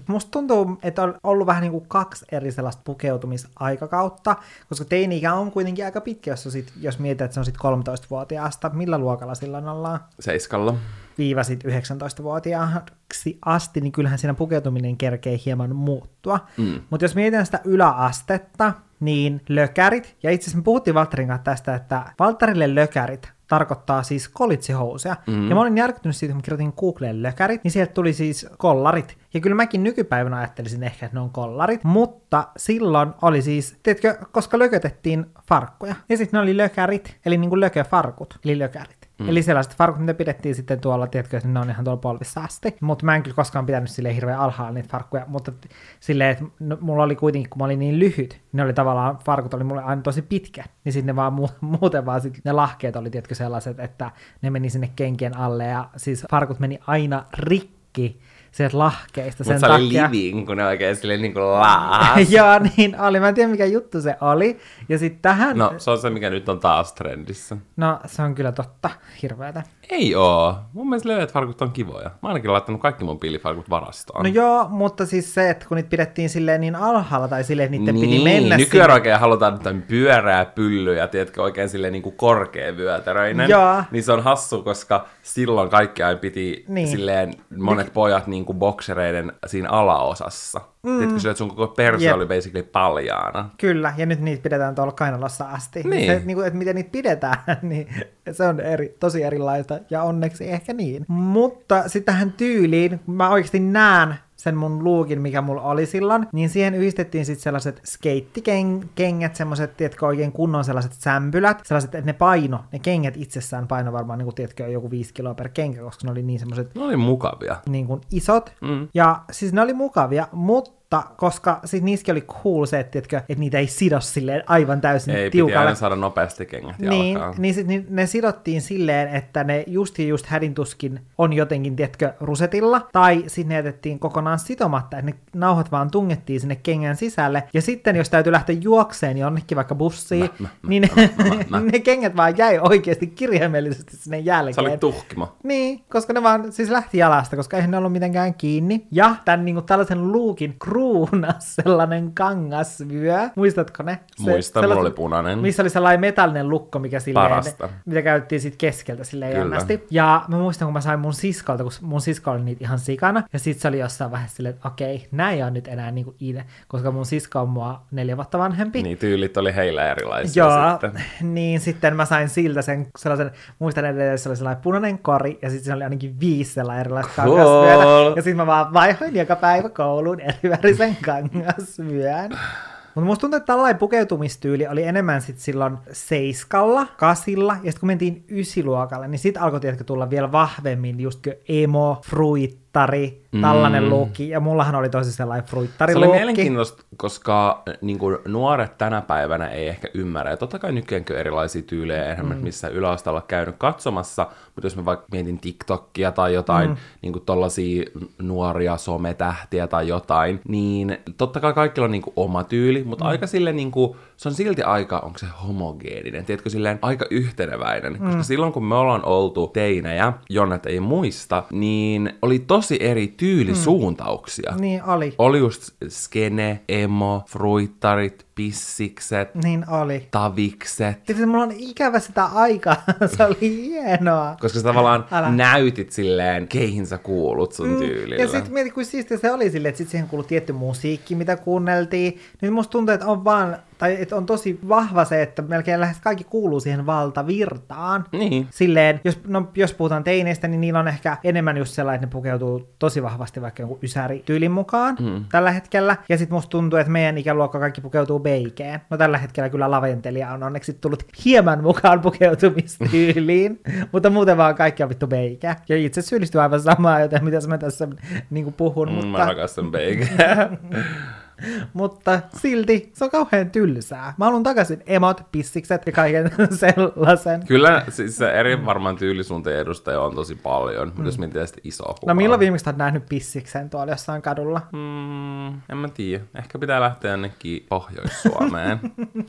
Musta tuntuu, että on ollut vähän niin kuin kaksi eri sellaista pukeutumisaikakautta, koska teini-ikä on kuitenkin aika pitkä, jos, sit, jos mietitään, että se on sit kolmetoistavuotiaasta. Millä luokalla silloin ollaan? Seiskalla. Viiva sit yhdeksäntoistavuotiaaksi asti, niin kyllähän siinä pukeutuminen kerkee hieman muuttua. Mm. Mutta jos mietitään sitä yläastetta, niin lökärit, ja itse asiassa me puhuttiin Valtterin kanssa tästä, että Valtterille lökärit tarkoittaa siis kolitsihousia. Mm. Ja mä olin järkyttynyt siitä, kun mä kirjoitin Googleen lökärit, niin sieltä tuli siis kollarit. Ja kyllä mäkin nykypäivänä ajattelisin ehkä, että ne on kollarit, mutta silloin oli siis, tiedätkö, koska lökötettiin farkkuja, ja sitten ne oli lökärit, eli niin kuin lököfarkut, eli lökärit. Mm. Eli sellaiset farkut, mitä pidettiin sitten tuolla, tiedätkö, että ne on ihan tuolla polvissa asti. Mutta mä en kyllä koskaan pitänyt silleen hirveän alhaalla niitä farkkuja, mutta silleen, että no, mulla oli kuitenkin, kun mä olin niin lyhyt, ne oli tavallaan, farkut oli mulle aina tosi pitkä. Niin sitten ne vaan muuten vaan, sit ne lahkeet oli, tiedätkö, sellaiset, että ne meni sinne kenkien alle, ja siis farkut meni aina rikki. sieltä lahkeista sen takia. Mutta se oli living, kun ne oikein silleen niin kuin laas. Joo, niin oli. Mä en tiedä, mikä juttu se oli. Ja sitten tähän... No, se on se, mikä nyt on taas trendissä. No, se on kyllä totta. Hirveätä. Ei oo. Mun mielestä leveät farkut on kivoja. Mä ainakin laittanut kaikki mun pillifarkut varastoon. No joo, mutta siis se, että kun niitä pidettiin silleen niin alhaalla, tai silleen, että niiden niin, piti mennä... Niin, nykyään oikein halutaan pyörää pyllyjä, tiedätkö, oikein silleen niin kuin korkea vyötäröinen. Joo. Niin se on hassu, koska silloin kaikkiaan piti niin. silleen monet pojat niin kuin boksereiden siinä alaosassa. Mm. Tiedätkö sille, että sun koko perse yep. oli basically paljaana. Kyllä, ja nyt niitä pidetään tuolla kainalossa asti. Niin. Se, niin kuin, että miten niitä pidetään, niin se on eri, tosi erilaista, ja onneksi ehkä niin. Mutta sitten tähän tyyliin, mä oikeasti näen sen mun luukin, mikä mulla oli silloin, niin siihen yhdistettiin sitten sellaiset skeittikengät, semmoiset, tiedätkö, oikein kunnon sellaiset sämpylät, sellaiset, että ne paino, ne kengät itsessään paino varmaan, niin kuin, tiedätkö, joku viisi kiloa per kenkä, koska ne oli niin semmoiset... Ne oli mukavia. Niin kuin isot. Mm. Ja siis ne oli mukavia, mutta koska siis niissäkin oli cool se, että, että niitä ei sido silleen aivan täysin ei, tiukalle. Ei, piti aina saada nopeasti kengät niin, jalkaan. Niin, sit, niin ne sidottiin silleen, että ne just ja just hädintuskin on jotenkin, tietkö, rusetilla, tai sitten ne jätettiin kokonaan sitomatta, että ne nauhat vaan tungettiin sinne kengän sisälle, ja sitten jos täytyy lähteä juokseen jonnekin vaikka bussiin, mä, mä, niin mä, ne, mä, mä. ne kengät vaan jäi oikeasti kirjaimellisesti sinne jälkeen. Se oli tuhkima. Niin, koska ne vaan siis lähti jalasta, koska eihän ne ollut mitenkään kiinni, ja tämän niin kuin tällaisen luukin punas, sellainen kangasvyö. Muistatko ne? Se, muista, mulla oli punainen. Missä oli sellainen metallinen lukko, mikä silleen, parasta. Mitä käytettiin sit keskeltä silleen jännästi. Ja mä muistan, kun mä sain mun siskolta, kun mun sisko oli niitä ihan sikana, ja sit se oli jossain vaiheessa silleen, että okei, nää ei oo nyt enää niinku itse, koska mun sisko on mua neljä vuotta vanhempi. Niin, tyylit oli heillä erilaisia. Joo, sitten. Niin sitten mä sain siltä sen sellaisen, muistan edelleen, se oli sellainen punainen kori, ja sit siinä oli ainakin viisi sellainen erilaista cool. kangasvyötä. Ja sit mä vaan vaihoin joka päivä kouluun eri sen kangasvyön. Mutta musta tuntuu, että tällainen pukeutumistyyli oli enemmän sit silloin seiskalla, kasilla, ja sitten kun mentiin ysiluokalle, niin sit alkoi tietenkin tulla vielä vahvemmin just emo, fruittari, tällainen mm. luukki, ja mullahan oli tosi sellainen fruittariluukki. Se oli mielenkiintoista, koska niin kuin, nuoret tänä päivänä ei ehkä ymmärrä, ja totta kai nykyäänkö erilaisia tyylejä, eihän mm. missään yläasteella käynyt katsomassa, mutta jos mä vaikka mietin TikTokia tai jotain, mm. niin kuin tollaisia nuoria sometähtiä tai jotain, niin totta kai kaikilla on niin kuin oma tyyli, mutta mm. aika silleen, niin kuin, se on silti aika, onko se homogeeninen, tiedätkö, silleen aika yhteneväinen, mm. koska silloin kun me ollaan oltu teinejä, jonnet ei muista, niin oli tosi eri tyyli, tyylisuuntauksia. Mm. Niin oli. Oli just skene, emo, fruittarit, pissikset. Niin oli. Tavikset. Tietysti mulla on ikävä sitä aikaa. Se oli hienoa. Koska sä tavallaan Älä. näytit silleen, keihin sä kuulut sun mm. tyylillä. Ja sit mieti, kuin siistiä se oli silleen, että sit siihen kuului tietty musiikki, mitä kuunneltiin. Nyt musta tuntuu, että on vaan... Tai että on tosi vahva se, että melkein lähes kaikki kuuluu siihen valtavirtaan. Niin. Silleen, jos, no, jos puhutaan teineistä, niin niillä on ehkä enemmän just sellainen, että ne pukeutuu tosi vahvasti vaikka jonkun ysärityylin mukaan mm. tällä hetkellä. Ja sit musta tuntuu, että meidän ikäluokka kaikki pukeutuu beikeen. No tällä hetkellä kyllä laventelia on onneksi tullut hieman mukaan pukeutumistyyliin. Mutta muuten vaan kaikki on vittu beikeä. Ja itse syyllistyy aivan samaa, joten mitäs mä tässä niin puhun. Mm, mutta... Mä rakastan beikeä. Mutta silti se on kauhean tylsää. Mä haluan takaisin emot, pissikset ja kaiken sellaisen. Kyllä, siis se eri varmaan tyylisuunteen edustaja on tosi paljon, mutta mm. jos mietitään sitä isoa kuvaa. No milloin viimeksi olet nähnyt pissiksen tuolla jossain kadulla? Mm, en mä tiedä. Ehkä pitää lähteä jonnekin Pohjois-Suomeen.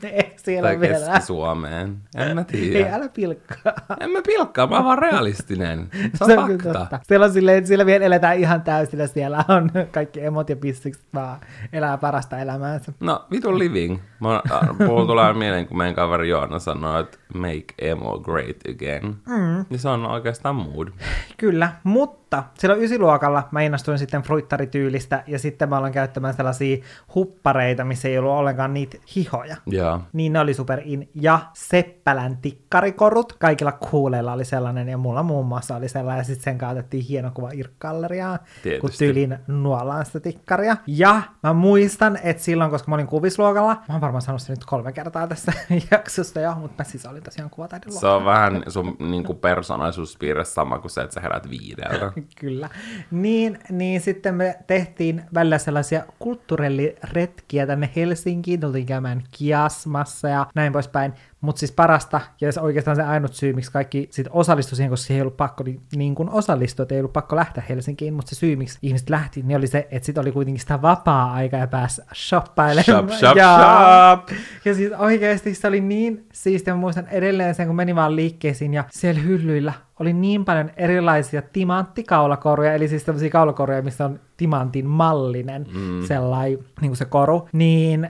Ei siellä tai vielä. Tai Keski-Suomeen. En mä tiedä. Ei, älä pilkkaa. En mä pilkkaa, mä oon vaan realistinen. Se on, se on fakta. Siellä on silleen, sillä vielä eletään ihan täysillä. Siellä on kaikki emot ja pissikset vaan elää parasta elämäänsä. No, vitu living. Mulla tulee mieleen, kun meidän kaveri Joona sanoi, että make emo great again. Mm. Ja se on oikeastaan mood. Kyllä, mutta silloin ysiluokalla mä innostuin sitten fruittarityylistä, ja sitten mä aloin käyttämään sellaisia huppareita, missä ei ollut ollenkaan niitä hihoja. Yeah. Niin ne oli super in. Ja Seppälän tikkarikorut. Kaikilla kuuleilla oli sellainen, ja mulla muun muassa oli sellainen, ja sitten sen kaotettiin hieno kuva Irkkalleriaan, kun tyylin nuolaan sitä tikkaria. Ja mä muistan, että silloin, koska mä olin kuvisluokalla, mä oon varmaan sanonut sen nyt kolme kertaa tässä jaksosta jo, mutta mä siis olin tosiaan kuvataideluokalla. Se on vähän sun niinku persoonallisuuspiirre sama kuin se, että sä herät viideltä. Kyllä. Niin, niin sitten me tehtiin välillä sellaisia kulttuuriretkiä tänne Helsinkiin, tultiin käymään Kiasmassa ja näin poispäin. Mutta siis parasta, ja oikeastaan se ainut syy, miksi kaikki sit osallistui siihen, koska siihen ei ollut pakko niin kuin osallistua, että ei ollut pakko lähteä Helsinkiin, mutta se syy, miksi ihmiset lähti, niin oli se, että sitten oli kuitenkin sitä vapaa-aikaa ja pääsi shoppailemaan. Shop, shop, ja, shop! Ja siis oikeasti se oli niin siistiä, mä muistan edelleen sen, kun meni vaan liikkeisiin, ja siellä hyllyillä oli niin paljon erilaisia timanttikaulakoruja, eli siis tämmöisiä kaulakoruja, missä on timantin mallinen mm. sellainen, niin kuin se koru, niin...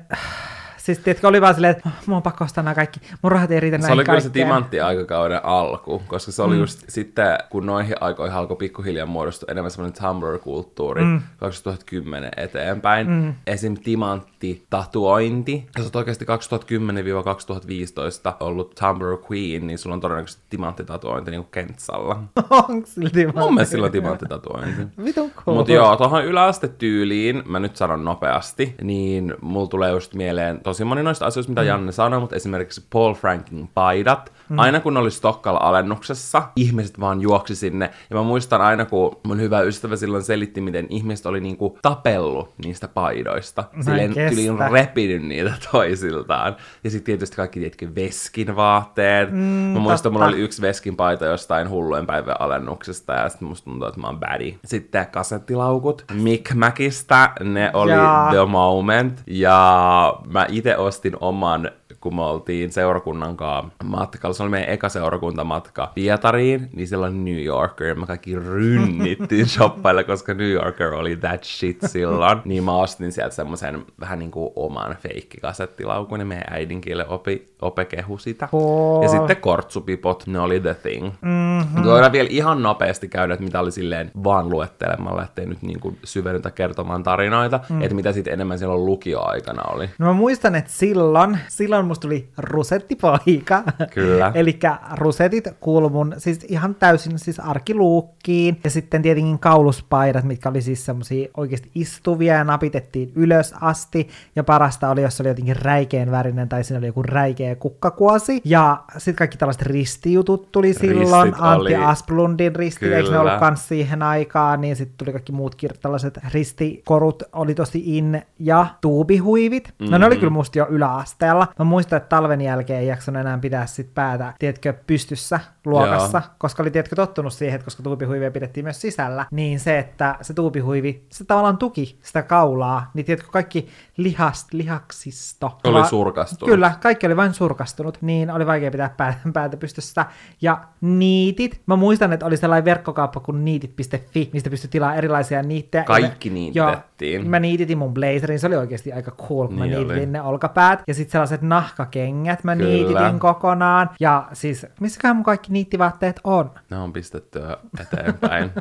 Siis tietkö oli vaan silleen, että mun on pakko ostaa nämä kaikki, mun rahat ei riitä näihin kaikkeen. Se oli kyllä se timanttiaikakauden alku, koska se oli mm. just sitten, kun noihin aikoihin alkoi pikkuhiljaa muodostua enemmän semmoinen Tumblr-kulttuuri mm. kaksituhattakymmenen eteenpäin. Mm. Esim. timanttitatuointi. Jos olet oikeasti kaksituhattakymmenen - kaksituhattaviisitoista ollut Tumblr Queen, niin sulla on todennäköisesti timanttitatuointi niin kuin kentsalla. Onko sillä timantti? Mun mielestä sillä on timanttitatuointi. Vitun cool. Mutta joo, tuohon yläastetyyliin, mä nyt sanon nopeasti, niin mulla tulee just mieleen tosi moni noista asioista, mitä mm. Janne sanoi, mutta esimerkiksi Paul Frankin paidat. Mm. Aina kun oli Stokkala-alennuksessa, ihmiset vaan juoksi sinne. Ja mä muistan aina, kun mun hyvä ystävä silloin selitti, miten ihmiset oli niinku tapellut niistä paidoista. Silleen tyliin repinyt niitä toisiltaan. Ja sitten tietysti kaikki tietenkin veskin vaatteet. Mm, mä muistan, totta. Mulla oli yksi veskin paita jostain hullujen päivän alennuksesta, ja sitten musta tuntuu, että mä oon badi. Sitten kasettilaukut Micmacista, ne oli ja. The Moment. Ja mä itse ostin oman, kun me oltiin seurakunnan kanssa matkalla. Se oli meidän eka seurakuntamatka Pietariin, niin siellä on New Yorker. Mä kaikki rynnittiin shoppailla, koska New Yorker oli that shit silloin. Niin mä ostin sieltä semmoisen vähän niin kuin oman feikkikasettilaukun, ja meidän äidinkielen opi, ope kehu sitä. Oh. Ja sitten kortsupipot, ne oli the thing. Mm-hmm. Voidaan vielä ihan nopeasti käydä, että mitä oli silleen vaan luettelemalla, ettei nyt niin kuin syvennytä kertomaan tarinoita, mm. että mitä sitten enemmän silloin lukioaikana oli. No mä muistan, että silloin, silloin musta tuli rusettipoika. Kyllä. Elikkä rusetit kuului mun siis ihan täysin siis arkiluukkiin. Ja sitten tietenkin kauluspaidat, mitkä oli siis semmosia oikeasti istuvia ja napitettiin ylös asti. Ja parasta oli, jos se oli jotenkin räikeän värinen tai siinä oli joku räikeä kukkakuosi. Ja sitten kaikki tällaiset ristijutut tuli silloin. Ristit Antti oli... Asplundin risti, kyllä. Eikö ne ollut kans siihen aikaan? Niin sitten tuli kaikki muutkin tällaiset ristikorut oli tosi in. Ja tuubihuivit. Mm-hmm. No ne oli kyllä musta jo yläasteella. Mä muistan, että talven jälkeen ei jakson enää pitää sit päätä, tiedätkö, pystyssä luokassa, joo. Koska oli, tiedätkö, tottunut siihen, että koska tuubihuivia pidettiin myös sisällä, niin se, että se tuubihuivi, se tavallaan tuki sitä kaulaa, niin tiedätkö, kaikki lihast, lihaksisto. Oli surkastunut. Kyllä, kaikki oli vain surkastunut, niin oli vaikea pitää päätä, päätä pystyssä. Ja niitit, mä muistan, että oli sellainen verkkokauppa kuin niitit piste fi, mistä pystyi tilaa erilaisia niittejä. Kaikki niitettiin. Joo, mä niititin mun blazerin, se oli oikeasti aika cool, kun niin mä niititin oli. Ne olkapäät, ja sit sellaiset nahkakengät mä kyllä. niititin kokonaan. Ja siis, missäköhän mun kaikki niittivaatteet on? Ne on pistetty eteenpäin.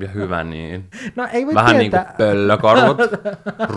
Ja hyvä niin. No, ei vähän niin kuin pöllökorvut,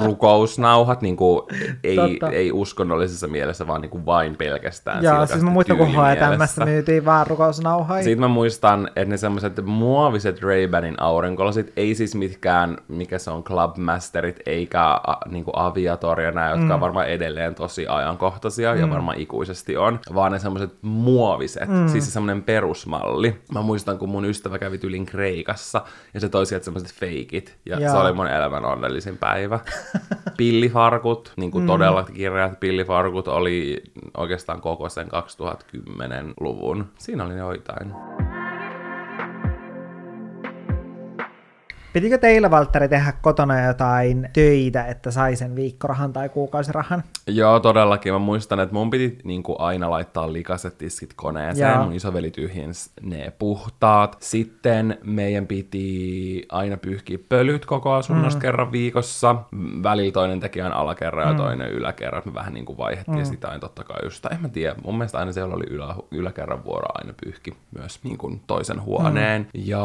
rukousnauhat, niin kuin ei, ei uskonnollisessa mielessä, vaan niin kuin vain pelkästään. Joo, siis mä muistan, kun H ja M:ssä myytiin vaan rukousnauhoja. Sitten mä muistan, että ne semmoiset muoviset Ray-Banin aurinkolasit, ei siis mitkään, mikä se on, Clubmasterit, eikä a, niin kuin Aviator ja nää, jotka mm. on varmaan edelleen tosi ajankohtaisia ja mm. varmaan ikuisesti on, vaan ne semmoiset muoviset, mm. siis se semmoinen perusmalli. Mä muistan, kun mun ystävä kävi tylin Kreikassa, ja se toi sieltä semmoiset feikit, ja joo. Se oli mun elämän onnellisin päivä. Pillifarkut, niin kuin mm. todella kirjat pillifarkut, oli oikeastaan koko sen kaksituhattakymmenluvun. Siinä oli ne joitain. Pitikö teillä, Valtteri, tehdä kotona jotain töitä, että sai sen viikkorahan tai kuukausirahan? Joo, todellakin. Mä muistan, että mun piti niin kuin aina laittaa likaiset tiskit koneeseen. Joo. Mun isoveli tyhjensi ne puhtaat. Sitten meidän piti aina pyyhkiä pölyt koko asunnosta mm. kerran viikossa. Välillä toinen teki aina alakerran ja mm. toinen yläkerran. Me vähän niin kuin vaihdettiin mm. sitä aina totta kai just. En mä tiedä. Mun mielestä aina siellä oli ylä, yläkerran vuoro aina pyyhki myös niin kuin toisen huoneen. Mm. Ja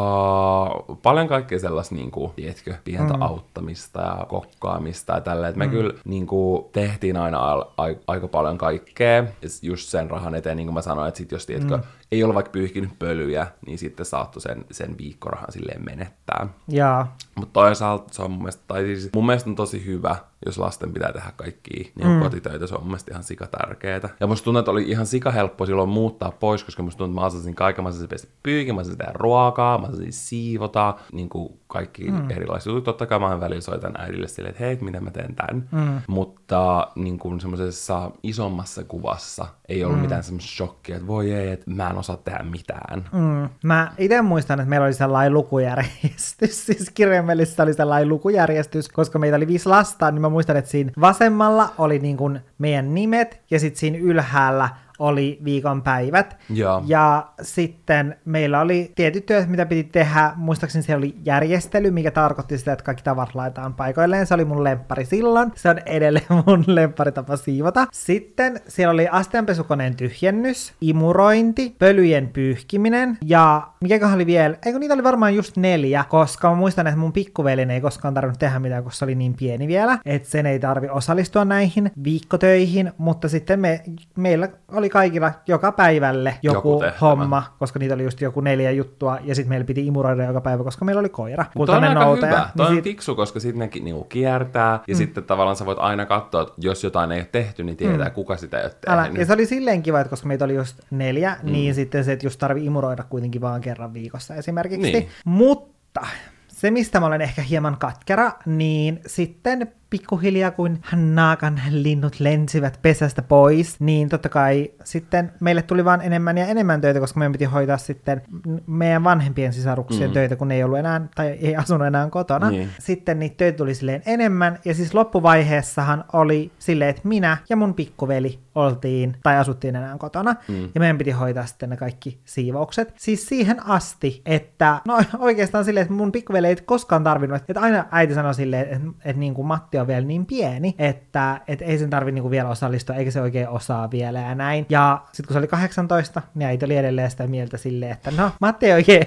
paljon kaikkea sellaista niin kuin, tiedätkö, pientä mm. auttamista ja kokkaamista ja tälleen. Me mm. kyllä niin kuin, tehtiin aina a- a- aika paljon kaikkea just sen rahan eteen, niin kuin mä sanoin, että sit jos, tiedätkö, mm. ei ole vaikka pyyhkinyt pölyjä, niin sitten saattoi sen, sen viikkorahan silleen menettää. Jaa. Mutta toisaalta se on mun mielestä, tai siis mun mielestä on tosi hyvä, jos lasten pitää tehdä kaikkia niin mm. kotitöitä, se on mun mielestä ihan sika tärkeetä. Ja musta tuntuu, että oli ihan sika helppo silloin muuttaa pois, koska musta tuntuu, että mä osasin kaiken, mä osasin pestä pyykin, mä osasin tehdä ruokaa, mä osasin siivota, niin kuin kaikki mm. erilaiset jutut. Totta kai mä oon välillä soitan äidille silleen, että hei, mitä mä teen tän. Mm. Mutta niin kuin semmoisessa isommassa kuvassa ei ollut mm. mitään semmoista shokkia, että voi ei, että mä en osaa tehdä mitään. Mm. Mä ite muistan, että meillä oli sellainen lukujärjestys, siis kirjaimellisesti oli sellainen lukujärjestys, koska meitä oli viisi lasta, niin mä muistan, että siinä vasemmalla oli niin kuin meidän nimet ja sitten siinä ylhäällä oli viikonpäivät. Ja. ja sitten meillä oli tietyt työt, mitä piti tehdä. Muistaakseni se oli järjestely, mikä tarkoitti sitä, että kaikki tavarat laitetaan paikoilleen. Se oli mun lemppari silloin. Se on edelleen mun lempparitapa siivota. Sitten siellä oli astianpesukoneen tyhjennys, imurointi, pölyjen pyyhkiminen ja mikäköhän oli vielä? Eikö niitä oli varmaan just neljä, koska mä muistan, että mun pikkuvelin ei koskaan tarvinnut tehdä mitään, koska se oli niin pieni vielä, että sen ei tarvi osallistua näihin viikkotöihin, mutta sitten me, meillä oli kaikilla joka päivälle joku, joku homma, koska niitä oli just joku neljä juttua, ja sitten meillä piti imuroida joka päivä, koska meillä oli koira. Toi on aika noutaja, hyvä. Toi niin on sit... fiksu, koska sitten ne niinku kiertää, ja mm. sitten tavallaan sä voit aina katsoa, että jos jotain ei ole tehty, niin tietää, mm. kuka sitä ei ole tehnyt. Älä. Ja se oli silleen kiva, että koska meitä oli just neljä, mm. niin sitten se, että just tarvii imuroida kuitenkin vaan kerran viikossa esimerkiksi. Niin. Mutta se, mistä mä olen ehkä hieman katkera, niin sitten pikkuhiljaa, kun naakan linnut lensivät pesästä pois, niin totta kai sitten meille tuli vaan enemmän ja enemmän töitä, koska meidän piti hoitaa sitten meidän vanhempien sisaruksien mm. töitä, kun ei ollut enää, tai ei asunut enää kotona. Niin. Sitten niitä töitä tuli silleen enemmän, ja siis loppuvaiheessahan oli silleen, että minä ja mun pikkuveli oltiin, tai asuttiin enää kotona, mm. ja meidän piti hoitaa sitten ne kaikki siivoukset. Siis siihen asti, että no oikeastaan silleen, että mun pikkuveli ei koskaan tarvinnut, että aina äiti sanoi silleen, että, että niin kuin Matti on vielä niin pieni, että et ei sen tarvitse niinku vielä osallistua, eikä se oikein osaa vielä ja näin. Ja sitten kun se oli kahdeksantoista, niin äiti oli edelleen sitä mieltä silleen, että no, Matti ei oikein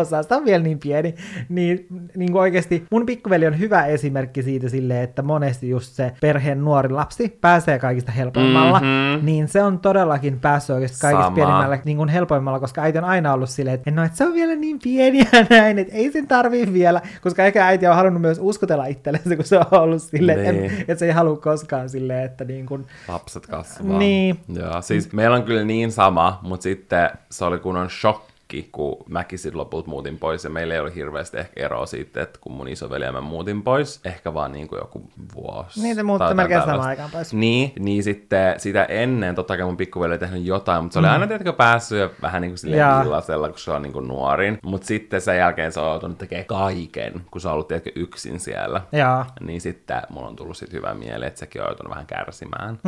osaa, sitä on vielä niin pieni. Niin, niin kuin oikeasti mun pikkuveli on hyvä esimerkki siitä silleen, että monesti just se perheen nuori lapsi pääsee kaikista helpoimmalla, mm-hmm. niin se on todellakin päässyt oikeasti kaikista Sama. Pienimmällä niin kuin helpoimmalla, koska äiti on aina ollut silleen, että no, et se on vielä niin pieni ja näin, että ei sen tarvii vielä, koska ehkä äiti on halunnut myös uskotella itsellensä, kun se on ollut silleen, niin. että, että se ei halua koskaan silleen, että niin kun... Lapset kasvaa. Niin. Joo, siis meillä on kyllä niin sama, mutta sitten se oli kun on shokki, kun mäkin sitten lopulta muutin pois, ja meillä ei ole hirveästi ehkä eroa siitä, että kun mun isoveli ja mä muutin pois, ehkä vaan niin kuin joku vuosi. Niin, se muutti melkein samaan aikaan pois. Niin, niin sitten sitä ennen, totta kai mun pikkuveli ei tehnyt jotain, mutta se oli mm. aina tietenkin päässyt jo vähän niin kuin silleen illasella, kun se on niin kuin nuorin, mutta sitten sen jälkeen se on joutunut tekemään kaiken, kun se on ollut tietenkin yksin siellä. Jaa. Niin sitten mulla on tullut sitten hyvä mieli, että sekin on joutunut vähän kärsimään.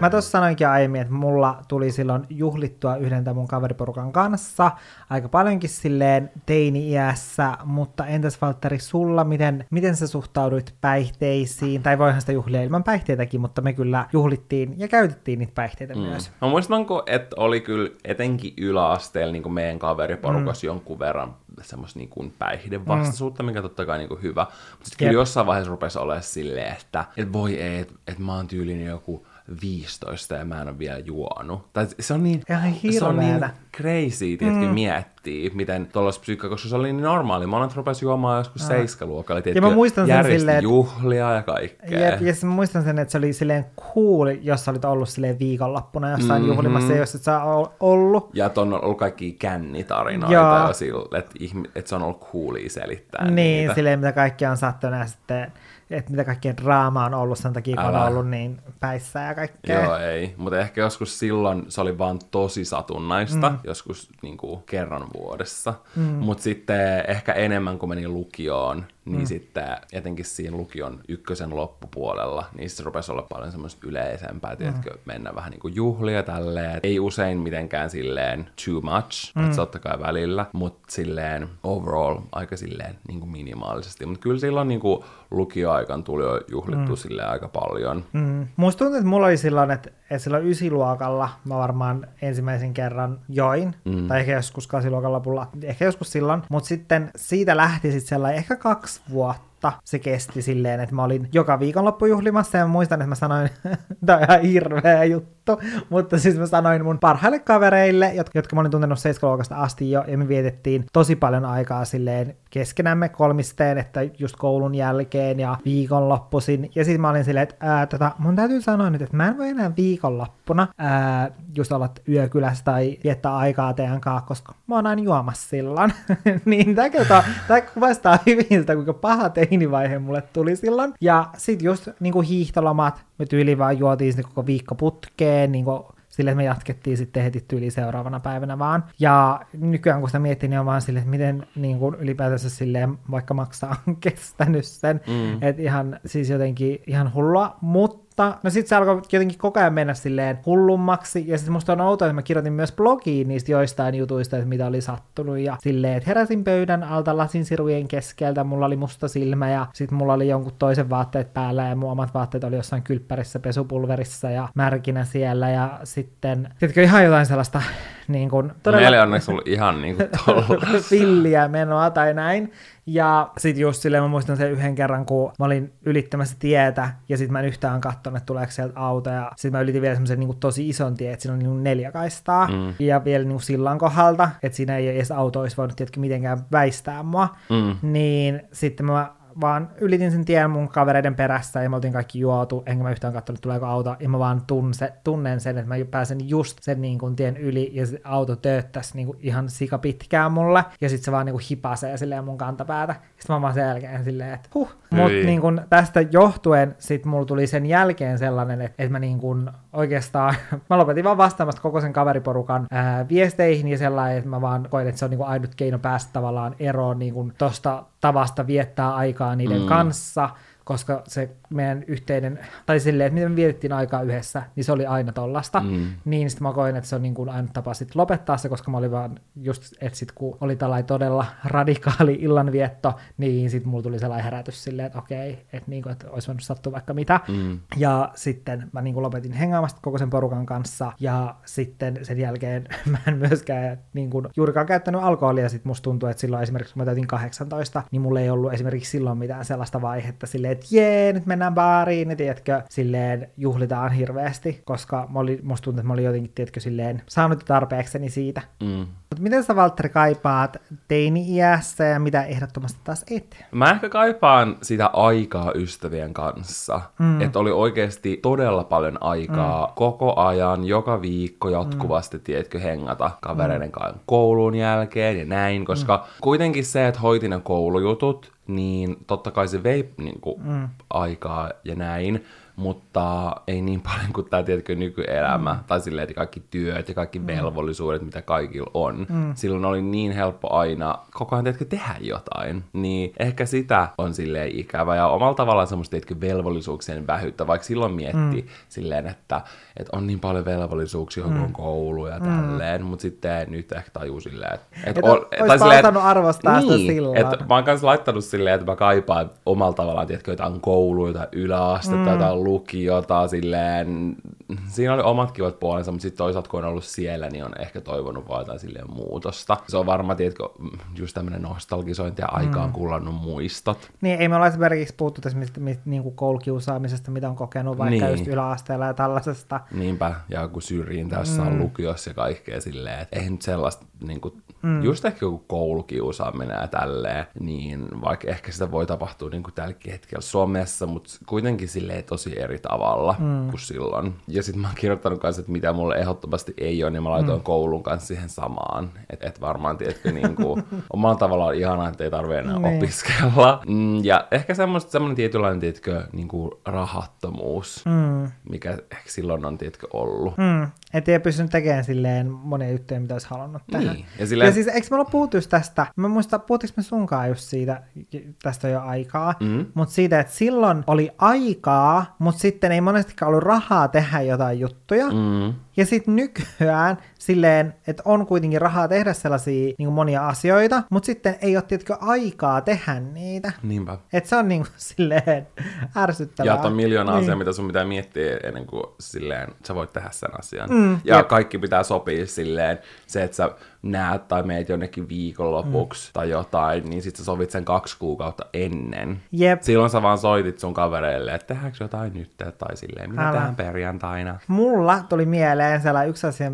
Mä tossa sanoinkin aiemmin, että mulla tuli silloin juhlittua yhden tämän mun kaveriporukan kanssa aika paljonkin silleen teini-iässä, mutta entäs Valtteri sulla, miten, miten sä suhtauduit päihteisiin? Tai voihan sitä juhlia ilman päihteitäkin, mutta me kyllä juhlittiin ja käytettiin niitä päihteitä mm. myös. Mä muistanko, että oli kyllä etenkin yläasteella niin kuin meidän kaveriporukassa mm. jonkun verran semmoista niin kuin päihdevastaisuutta, mm. mikä totta kai niin kuin hyvä. Mutta sitten kyllä jossain vaiheessa rupesi olemaan silleen, että et voi ei, että et mä oon tyylinen joku viisitoista ja mä en ole vielä juonut. Tai se on niin, se on niin crazy, tietysti mm. miettii, miten tuollaisessa psyykkä, koska se oli niin normaali. Monet rupesi juomaan joskus ah. seiskaluokalla, tietysti järjesti silleen, juhlia ja kaikkea. Jep, ja mä muistan sen, että se oli silleen cool, jos sä olit ollut silleen viikonloppuna jossain mm-hmm. juhlimassa, jos et sä ollut. Ja että on ollut kaikkia kännitarinoita, että et se on ollut coolia selittää niin, niitä. Niin, silleen mitä kaikkia on saattanut ja sitten... että mitä kaikkea draamaa on ollut sen takia, kun Älä. on ollut niin päissä ja kaikkea. Joo, ei. Mutta ehkä joskus silloin se oli vaan tosi satunnaista, mm. joskus niin kuin kerran vuodessa. Mm. Mutta sitten ehkä enemmän, kun meni lukioon, niin mm. sitten etenkin siinä lukion ykkösen loppupuolella, niin se rupesi olla paljon semmoista yleisempää, tiedätkö, mm. mennä vähän niin kuin juhlia tälleen. Ei usein mitenkään silleen too much, mm. että se totta kai välillä, mutta silleen overall aika silleen niin kuin minimaalisesti. Mutta kyllä silloin niin kuin lukioaikaan tuli jo juhlittu mm. silleen aika paljon. Mm. Musta tuntuu, että mulla oli silloin, että, että silloin ysiluokalla mä varmaan ensimmäisen kerran join, mm. tai ehkä joskus kasiluokan lopulla, ehkä joskus silloin, mutta sitten siitä lähti sitten sellainen ehkä kaksi vuotta vuotta se kesti silleen, että mä olin joka viikonloppu juhlimassa ja mä muistan, että mä sanoin, tämä on ihan hirveä juttu, mutta siis mä sanoin mun parhaille kavereille, jotka mä olin tuntenut seitsemän luokasta asti jo, ja me vietettiin tosi paljon aikaa silleen keskenämme kolmisteen, että just koulun jälkeen ja viikonloppuisin, ja sitten mä olin silleen, että ää, tota, mun täytyy sanoa nyt, että mä en voi enää viikonloppuna ää, just olla yökylässä tai viettää aikaa teidän kanssa, koska mä oon aina juomassa silloin. Niin tää, kertoo, tää kuvastaa hyvin sitä, kuinka paha teinivaihe mulle tuli silloin. Ja sit just niinku hiihtolomat, me tyyliin vaan juotiin sinne koko viikko putkeen, niinku silleen me jatkettiin sitten heti tyyliin seuraavana päivänä vaan. Ja nykyään kun sitä miettii, niin on vaan silleen, että miten niin kuin ylipäätänsä silleen vaikka maksaa on kestänyt sen. Mm. Että ihan siis jotenkin ihan hullua, mutta no sit se alkoi jotenkin koko ajan mennä silleen hullummaksi, ja sit musta on outoa, että mä kirjoitin myös blogiin niistä joistain jutuista, että mitä oli sattunut, ja silleen, että heräsin pöydän alta lasinsirujen keskeltä, mulla oli musta silmä, ja sit mulla oli jonkun toisen vaatteet päällä, ja mun omat vaatteet oli jossain kylppärissä, pesupulverissa, ja märkinä siellä, ja sitten, tiedätkö, ihan jotain sellaista, niin kun todella... Meillä ei onneksi ollut ihan niin kuin tollaista. Villiä menoa tai näin. Ja sit just silleen mä muistan sen yhden kerran, kun mä olin ylittämässä tietä, ja sit mä en yhtään katson, että tuleeko sieltä auto, ja sit mä ylitin vielä semmosen niinku tosi ison tien, että siinä on niinku neljä kaistaa, mm. ja vielä niinku sillan kohdalta, että siinä ei edes auto olisi voinut tietenkin mitenkään väistää mua, mm. niin sitten mä vaan ylitin sen tien mun kavereiden perässä, ja me oltiin kaikki juotu, enkä mä yhtään katsonut, tuleeko auto, ja mä vaan tunse, tunnen sen, että mä pääsen just sen niin kuin tien yli, ja se auto tööttäisi niin kuin ihan sika pitkään mulle, ja sit se vaan niin kuin hipasee silleen mun kantapäätä, sit mä vaan sen jälkeen silleen, että huh. Mut niin kuin tästä johtuen sit mulla tuli sen jälkeen sellainen, että, että mä niin kuin oikeastaan, mä lopetin vaan vastaamasta koko sen kaveriporukan ää, viesteihin, ja sellainen, että mä vaan koin, että se on niin kuin ainut keino päästä tavallaan eroon niin kuin tosta tavasta viettää aikaa niiden mm. kanssa, koska se meidän yhteinen, tai silleen, että miten me vietettiin aikaa yhdessä, niin se oli aina tollasta, mm. niin sitten mä koin, että se on niin kuin aina tapa sit lopettaa se, koska mä olin vaan just, että sit kun oli tällainen todella radikaali illanvietto, niin sit mulla tuli sellainen herätys silleen, että okei, että, niin kuin, että olisi voinut sattua vaikka mitä, mm. ja sitten mä niin kuin lopetin hengaamasta koko sen porukan kanssa, ja sitten sen jälkeen mä en myöskään niin kuin juurikaan käyttänyt alkoholia, sit musta tuntuu, että silloin esimerkiksi kun mä täytin kahdeksantoista, niin mulla ei ollut esimerkiksi silloin mitään sellaista vaihetta silleen, että jee, nyt mennään baariin, ja tiedätkö, silleen juhlitaan hirveästi, koska mä olin, musta tuntuu, että mä olin jotenkin, tiedätkö, silleen saanut tarpeekseni siitä. Mm. Mutta miten sä, Valtteri, kaipaat teini-iässä, ja mitä ehdottomasti taas et? Mä ehkä kaipaan sitä aikaa ystävien kanssa, mm. että oli oikeasti todella paljon aikaa mm. koko ajan, joka viikko jatkuvasti, mm. tiedätkö, hengata kavereiden mm. kanssa koulun jälkeen ja näin, koska mm. kuitenkin se, että hoiti ne koulujutut, niin totta kai se vei niinku, mm. aikaa ja näin, mutta ei niin paljon kuin tämä, tiedätkö, nykyelämä, mm. tai silleen, että kaikki työt ja kaikki mm. velvollisuudet, mitä kaikilla on. Mm. Silloin oli niin helppo aina koko ajan, tiedätkö, tehdä jotain, niin ehkä sitä on silleen ikävä, ja omalla tavallaan semmoista, tiedätkö, velvollisuuksien vähyyttä, vaikka silloin mietti mm. silleen, että, että on niin paljon velvollisuuksia, mm. kun on koulu ja tälleen, mm. mutta sitten nyt ehkä tajuu silleen, että... Että et olisi valtanut arvostaa sitä niin, silloin. Että mä oon kanssa laittanut silleen, että mä kaipaan omalla tavallaan, tiedätkö, jotain kouluja, jotain yläastetta, mm. jotain lukiota, silleen... Siinä oli omat kivat puolensa, mutta sitten toisaalta, kun on ollut siellä, niin on ehkä toivonut vaan jotain silleen muutosta. Se on varmaan, tiedätkö, just tämmöinen nostalgisointi ja aikaan mm. kullannut muistot. Niin, ei me olla esimerkiksi puhuttu tässä mistä, mistä, niinku koulukiusaamisesta, mitä on kokenut vaikka niin. just yläasteella ja tällaisesta. Niinpä, ja kun syrjintä jossain mm. lukiossa ja kaikkea silleen, että ei nyt sellaista, niinku, mm. just ehkä joku koulukiusaaminen ja tälleen, niin vaikka ehkä sitä voi tapahtua niinku tälläkin hetkellä somessa, mutta kuitenkin silleen tosi eri tavalla mm. kuin silloin. Ja sit mä oon kirjoittanut kanssa, että mitä mulle ehdottomasti ei ole, niin mä laitoin mm. koulun kanssa siihen samaan. Että et varmaan, tiedätkö, niinku, omalla tavallaan ihanaa, että ei tarvitse enää niin. opiskella. Mm, ja ehkä semmoinen tietynlainen, tiedätkö, niinku rahattomuus, mm. mikä ehkä silloin on, tiedätkö, ollut. Mm. Että ei pystynyt tekemään silleen monia juttuja, mitä olisi halunnut tehdä. Niin. Ja, silleen... ja siis, eikö me olla puhuttu tästä? Mä muistan, puhuttiinko me sunkaan just siitä, tästä jo aikaa, mm. mutta siitä, että silloin oli aikaa, mutta sitten ei monestikaan ollut rahaa tehdä jotain juttuja. Mm. Ja sitten nykyään silleen, että on kuitenkin rahaa tehdä sellaisia niin monia asioita, mutta sitten ei ole tietkö aikaa tehdä niitä. Niinpä. Että se on niin kuin, silleen ärsyttävää. Ja on miljoona niin. asiaa, mitä sun pitää miettiä ennen kuin silleen sä voit tehdä sen asian. Mm. Ja jep. kaikki pitää sopia silleen. Se, että sä näet tai meet jonnekin viikonlopuksi mm. tai jotain, niin sit sä sovit sen kaksi kuukautta ennen. Jep. Silloin sä vaan soitit sun kavereille, että tehdäänkö jotain nyt tai silleen, minä tähän perjantaina. Mulla tuli mieleen sellainen yksi asia,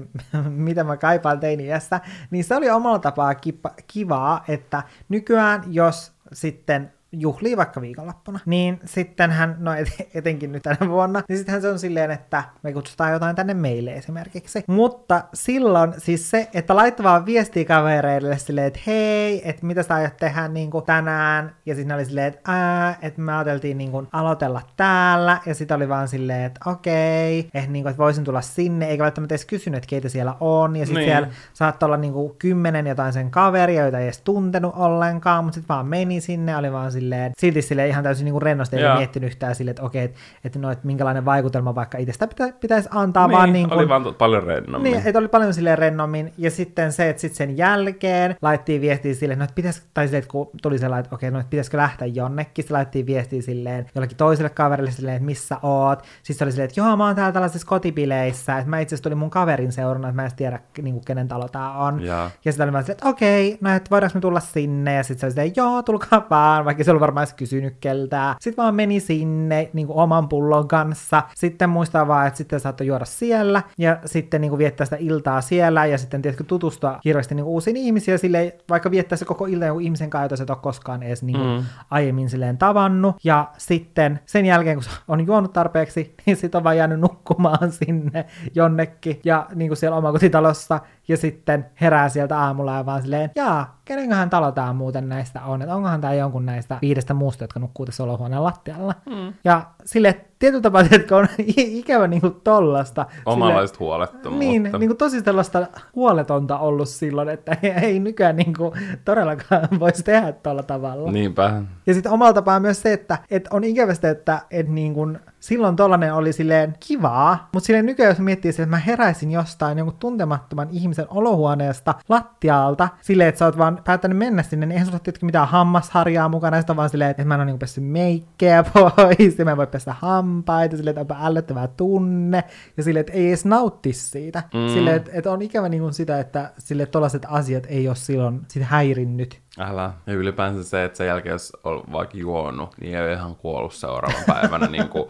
mitä mä kaipaan teini-iässä, niin se oli omalla tapaa kipa- kivaa, että nykyään jos sitten juhlii vaikka viikonloppuna, niin sittenhän, no et, etenkin nyt tänä vuonna, niin sittenhän se on silleen, että me kutsutaan jotain tänne meille esimerkiksi. Mutta silloin siis se, että laittaa vaan viestiä kavereille silleen, että hei, että mitä sä aiot tehdä niin kuin tänään, ja sitten oli silleen, että ää, että me ajateltiin niin kuin aloitella täällä, ja sitten oli vaan silleen, että okei, että, niin kuin, että voisin tulla sinne, eikä välttämättä edes kysynyt, että keitä siellä on, ja sitten niin. siellä saattoi olla niin kuin kymmenen jotain sen kaveria, joita ei edes tuntenut ollenkaan, mutta sitten vaan meni sinne, oli vaan silleen, silleen, silti silleen ihan täysin niin rennosti, ei miettinyt yhtään silleen, että okei, että, että, no, että minkälainen vaikutelma vaikka itsestä pitä, pitäisi antaa. Niin, vaan niin kuin, oli vaan paljon rennommin. Niin, että oli paljon silleen rennommin, ja sitten se, että sitten sen jälkeen laittiin viestiä silleen, no, että pitäis, tai silleen, että kun tuli sellainen, että okei, no, että pitäisikö lähteä jonnekin, sitten laittiin viestiä silleen jollekin toiselle kaverille silleen, että missä oot, sitten se oli silleen, että joo, mä oon täällä tällaisissa kotipileissä, että mä itse asiassa tulin mun kaverin seurana, että mä en tiedä, niin kuin, kenen talo tää on, ja, ja sitten oli mä silleen, että okei, no, että voidaanko me tulla sinne, ja sitten se oli silleen, joo, tulkaa vaan, vaikka se oli varmaan edes kysynyt keltään. Sitten vaan meni sinne niin kuin oman pullon kanssa. Sitten muistaa vaan, että sitten saattoi juoda siellä ja sitten niin kuin viettää sitä iltaa siellä ja sitten tietysti tutustua hirveästi niin kuin uusiin ihmisiin. Silleen, vaikka viettää se koko ilta joku ihmisen kanssa, jota sä et ole koskaan edes niin kuin mm. aiemmin silleen tavannut. Ja sitten sen jälkeen, kun on juonut tarpeeksi, niin sitten on vaan jäänyt nukkumaan sinne jonnekin ja niin kuin siellä omakotitalossa. Ja sitten herää sieltä aamulla ja vaan silleen, jaa, kenenköhän talo tää muuten näistä on, että onkohan tää jonkun näistä viidestä muusta, jotka nukkuu tässä olohuoneen lattialla. Mm. Ja silleen, tietyllä tapaa, että on ikävä niin kuin tollasta. Omanlaista huolettomuutta. Niin, niin kuin tosi tällaista huoletonta ollut silloin, että ei, ei nykyään niin kuin todellakaan voisi tehdä tolla tavalla. Niinpä. Ja sitten omalla tapaa myös se, että, että on ikävästä, että, että niin kuin silloin tollainen oli silleen kivaa, mutta silleen nykyään jos miettii, että mä heräisin jostain jonkun tuntemattoman ihmisen olohuoneesta lattialta, silleen, että sä oot vaan päättänyt mennä sinne, niin eihän sulla ole mitään hammasharjaa mukana, ja sit on vaan silleen, että mä en ole niin kuin pessyt meikkeä pois, ja mä en voi pestä hampaita, silleen, että onpa ällöttävää tunne, ja silleen, että ei edes nauttisi siitä. Mm. Silleen, että, että on ikävä niin kuin sitä, että silleen tollaiset asiat ei ole silloin sit häirinnyt. Älä. Ja ylipäänsä se, että sen jälkeen, jos on vaikka juonut, niin ei ole ihan kuollut seuraavan päivänä niin kuin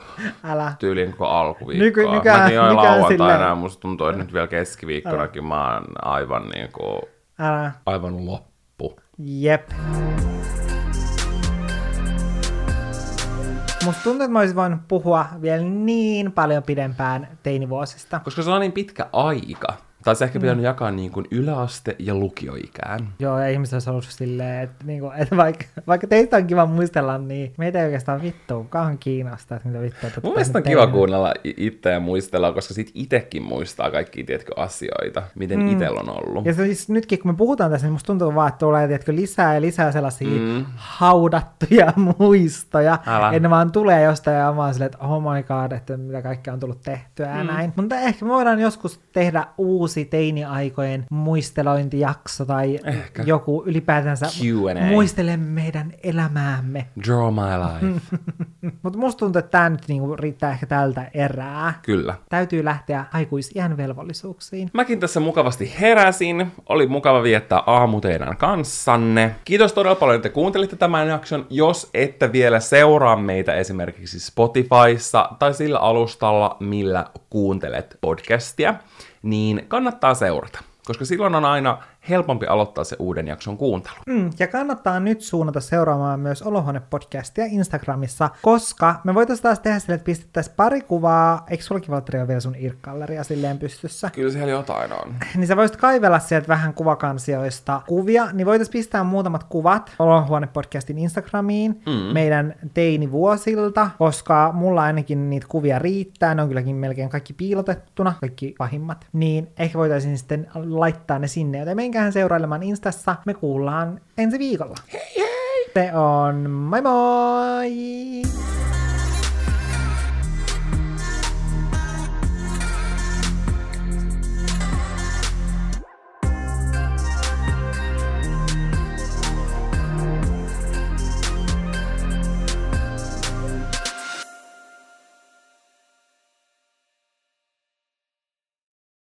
tyyliin koko alkuviikkoa. Nyky, nykä, Mäkin olen lauantaina ja musta tuntuu, että nyt vielä keskiviikkonakin älä. Mä oon aivan, niin kuin, aivan loppu. Jep. Musta tuntuu, että mä olisin voinut puhua vielä niin paljon pidempään teinivuosista. Koska se on niin pitkä aika. Tai se ehkä pitänyt mm. jakaa niin kuin yläaste- ja lukioikään. Joo, ja ihmiset olisi ollut silleen, että, niin kuin, että vaikka, vaikka teistä on kiva muistella, niin meitä ei oikeastaan vittuunkaan kiinnostaa, että mitä vittua. Mun mielestä on tein. kiva kuunnella itseä ja muistella, koska sit itekin muistaa kaikkia, tiedätkö, asioita, miten mm. itsellä on ollut. Ja siis nytkin, kun me puhutaan tässä, niin musta tuntuu vaan, että tulee, tiedätkö, lisää ja lisää sellaisia mm. haudattuja muistoja. Älä. Ja ne vaan tulee jostain ja vaan silleen, että oh my god, että mitä kaikkea on tullut tehtyä ja mm. näin. Mutta ehkä me voidaan joskus tehdä uusi teini-aikojen muistelointijakso tai ehkä joku ylipäätänsä Q and A. Muistele meidän elämäämme. Draw my life. Mutta musta tuntuu, että tää nyt niinku riittää ehkä tältä erää. Kyllä. Täytyy lähteä aikuisiän velvollisuuksiin. Mäkin tässä mukavasti heräsin. Oli mukava viettää aamu teidän kanssanne. Kiitos todella paljon, että kuuntelitte tämän jakson. Jos ette vielä seuraa meitä esimerkiksi Spotifyssa tai sillä alustalla, millä kuuntelet podcastia, niin kannattaa seurata, koska silloin on aina helpompi aloittaa se uuden jakson kuuntelu. Mm, ja kannattaa nyt suunnata seuraamaan myös Olohuone-podcastia Instagramissa, koska me voitaisiin taas tehdä sille, että pistettäisiin pari kuvaa. Eikö sullakin, Valtteri, ole vielä sun irkkalleria silleen pystyssä? Kyllä siellä jotain on. Niin sä voisit kaivella sieltä vähän kuvakansioista kuvia, niin voitaisiin pistää muutamat kuvat Olohuone-podcastin Instagramiin mm. meidän teinivuosilta, koska mulla ainakin niitä kuvia riittää, ne on kylläkin melkein kaikki piilotettuna, kaikki pahimmat, niin ehkä voitaisiin sitten laittaa ne sinne, joten meidän seurailemaan Instassa. Me kuullaan ensi viikolla. Hei hei! Se on moi moi!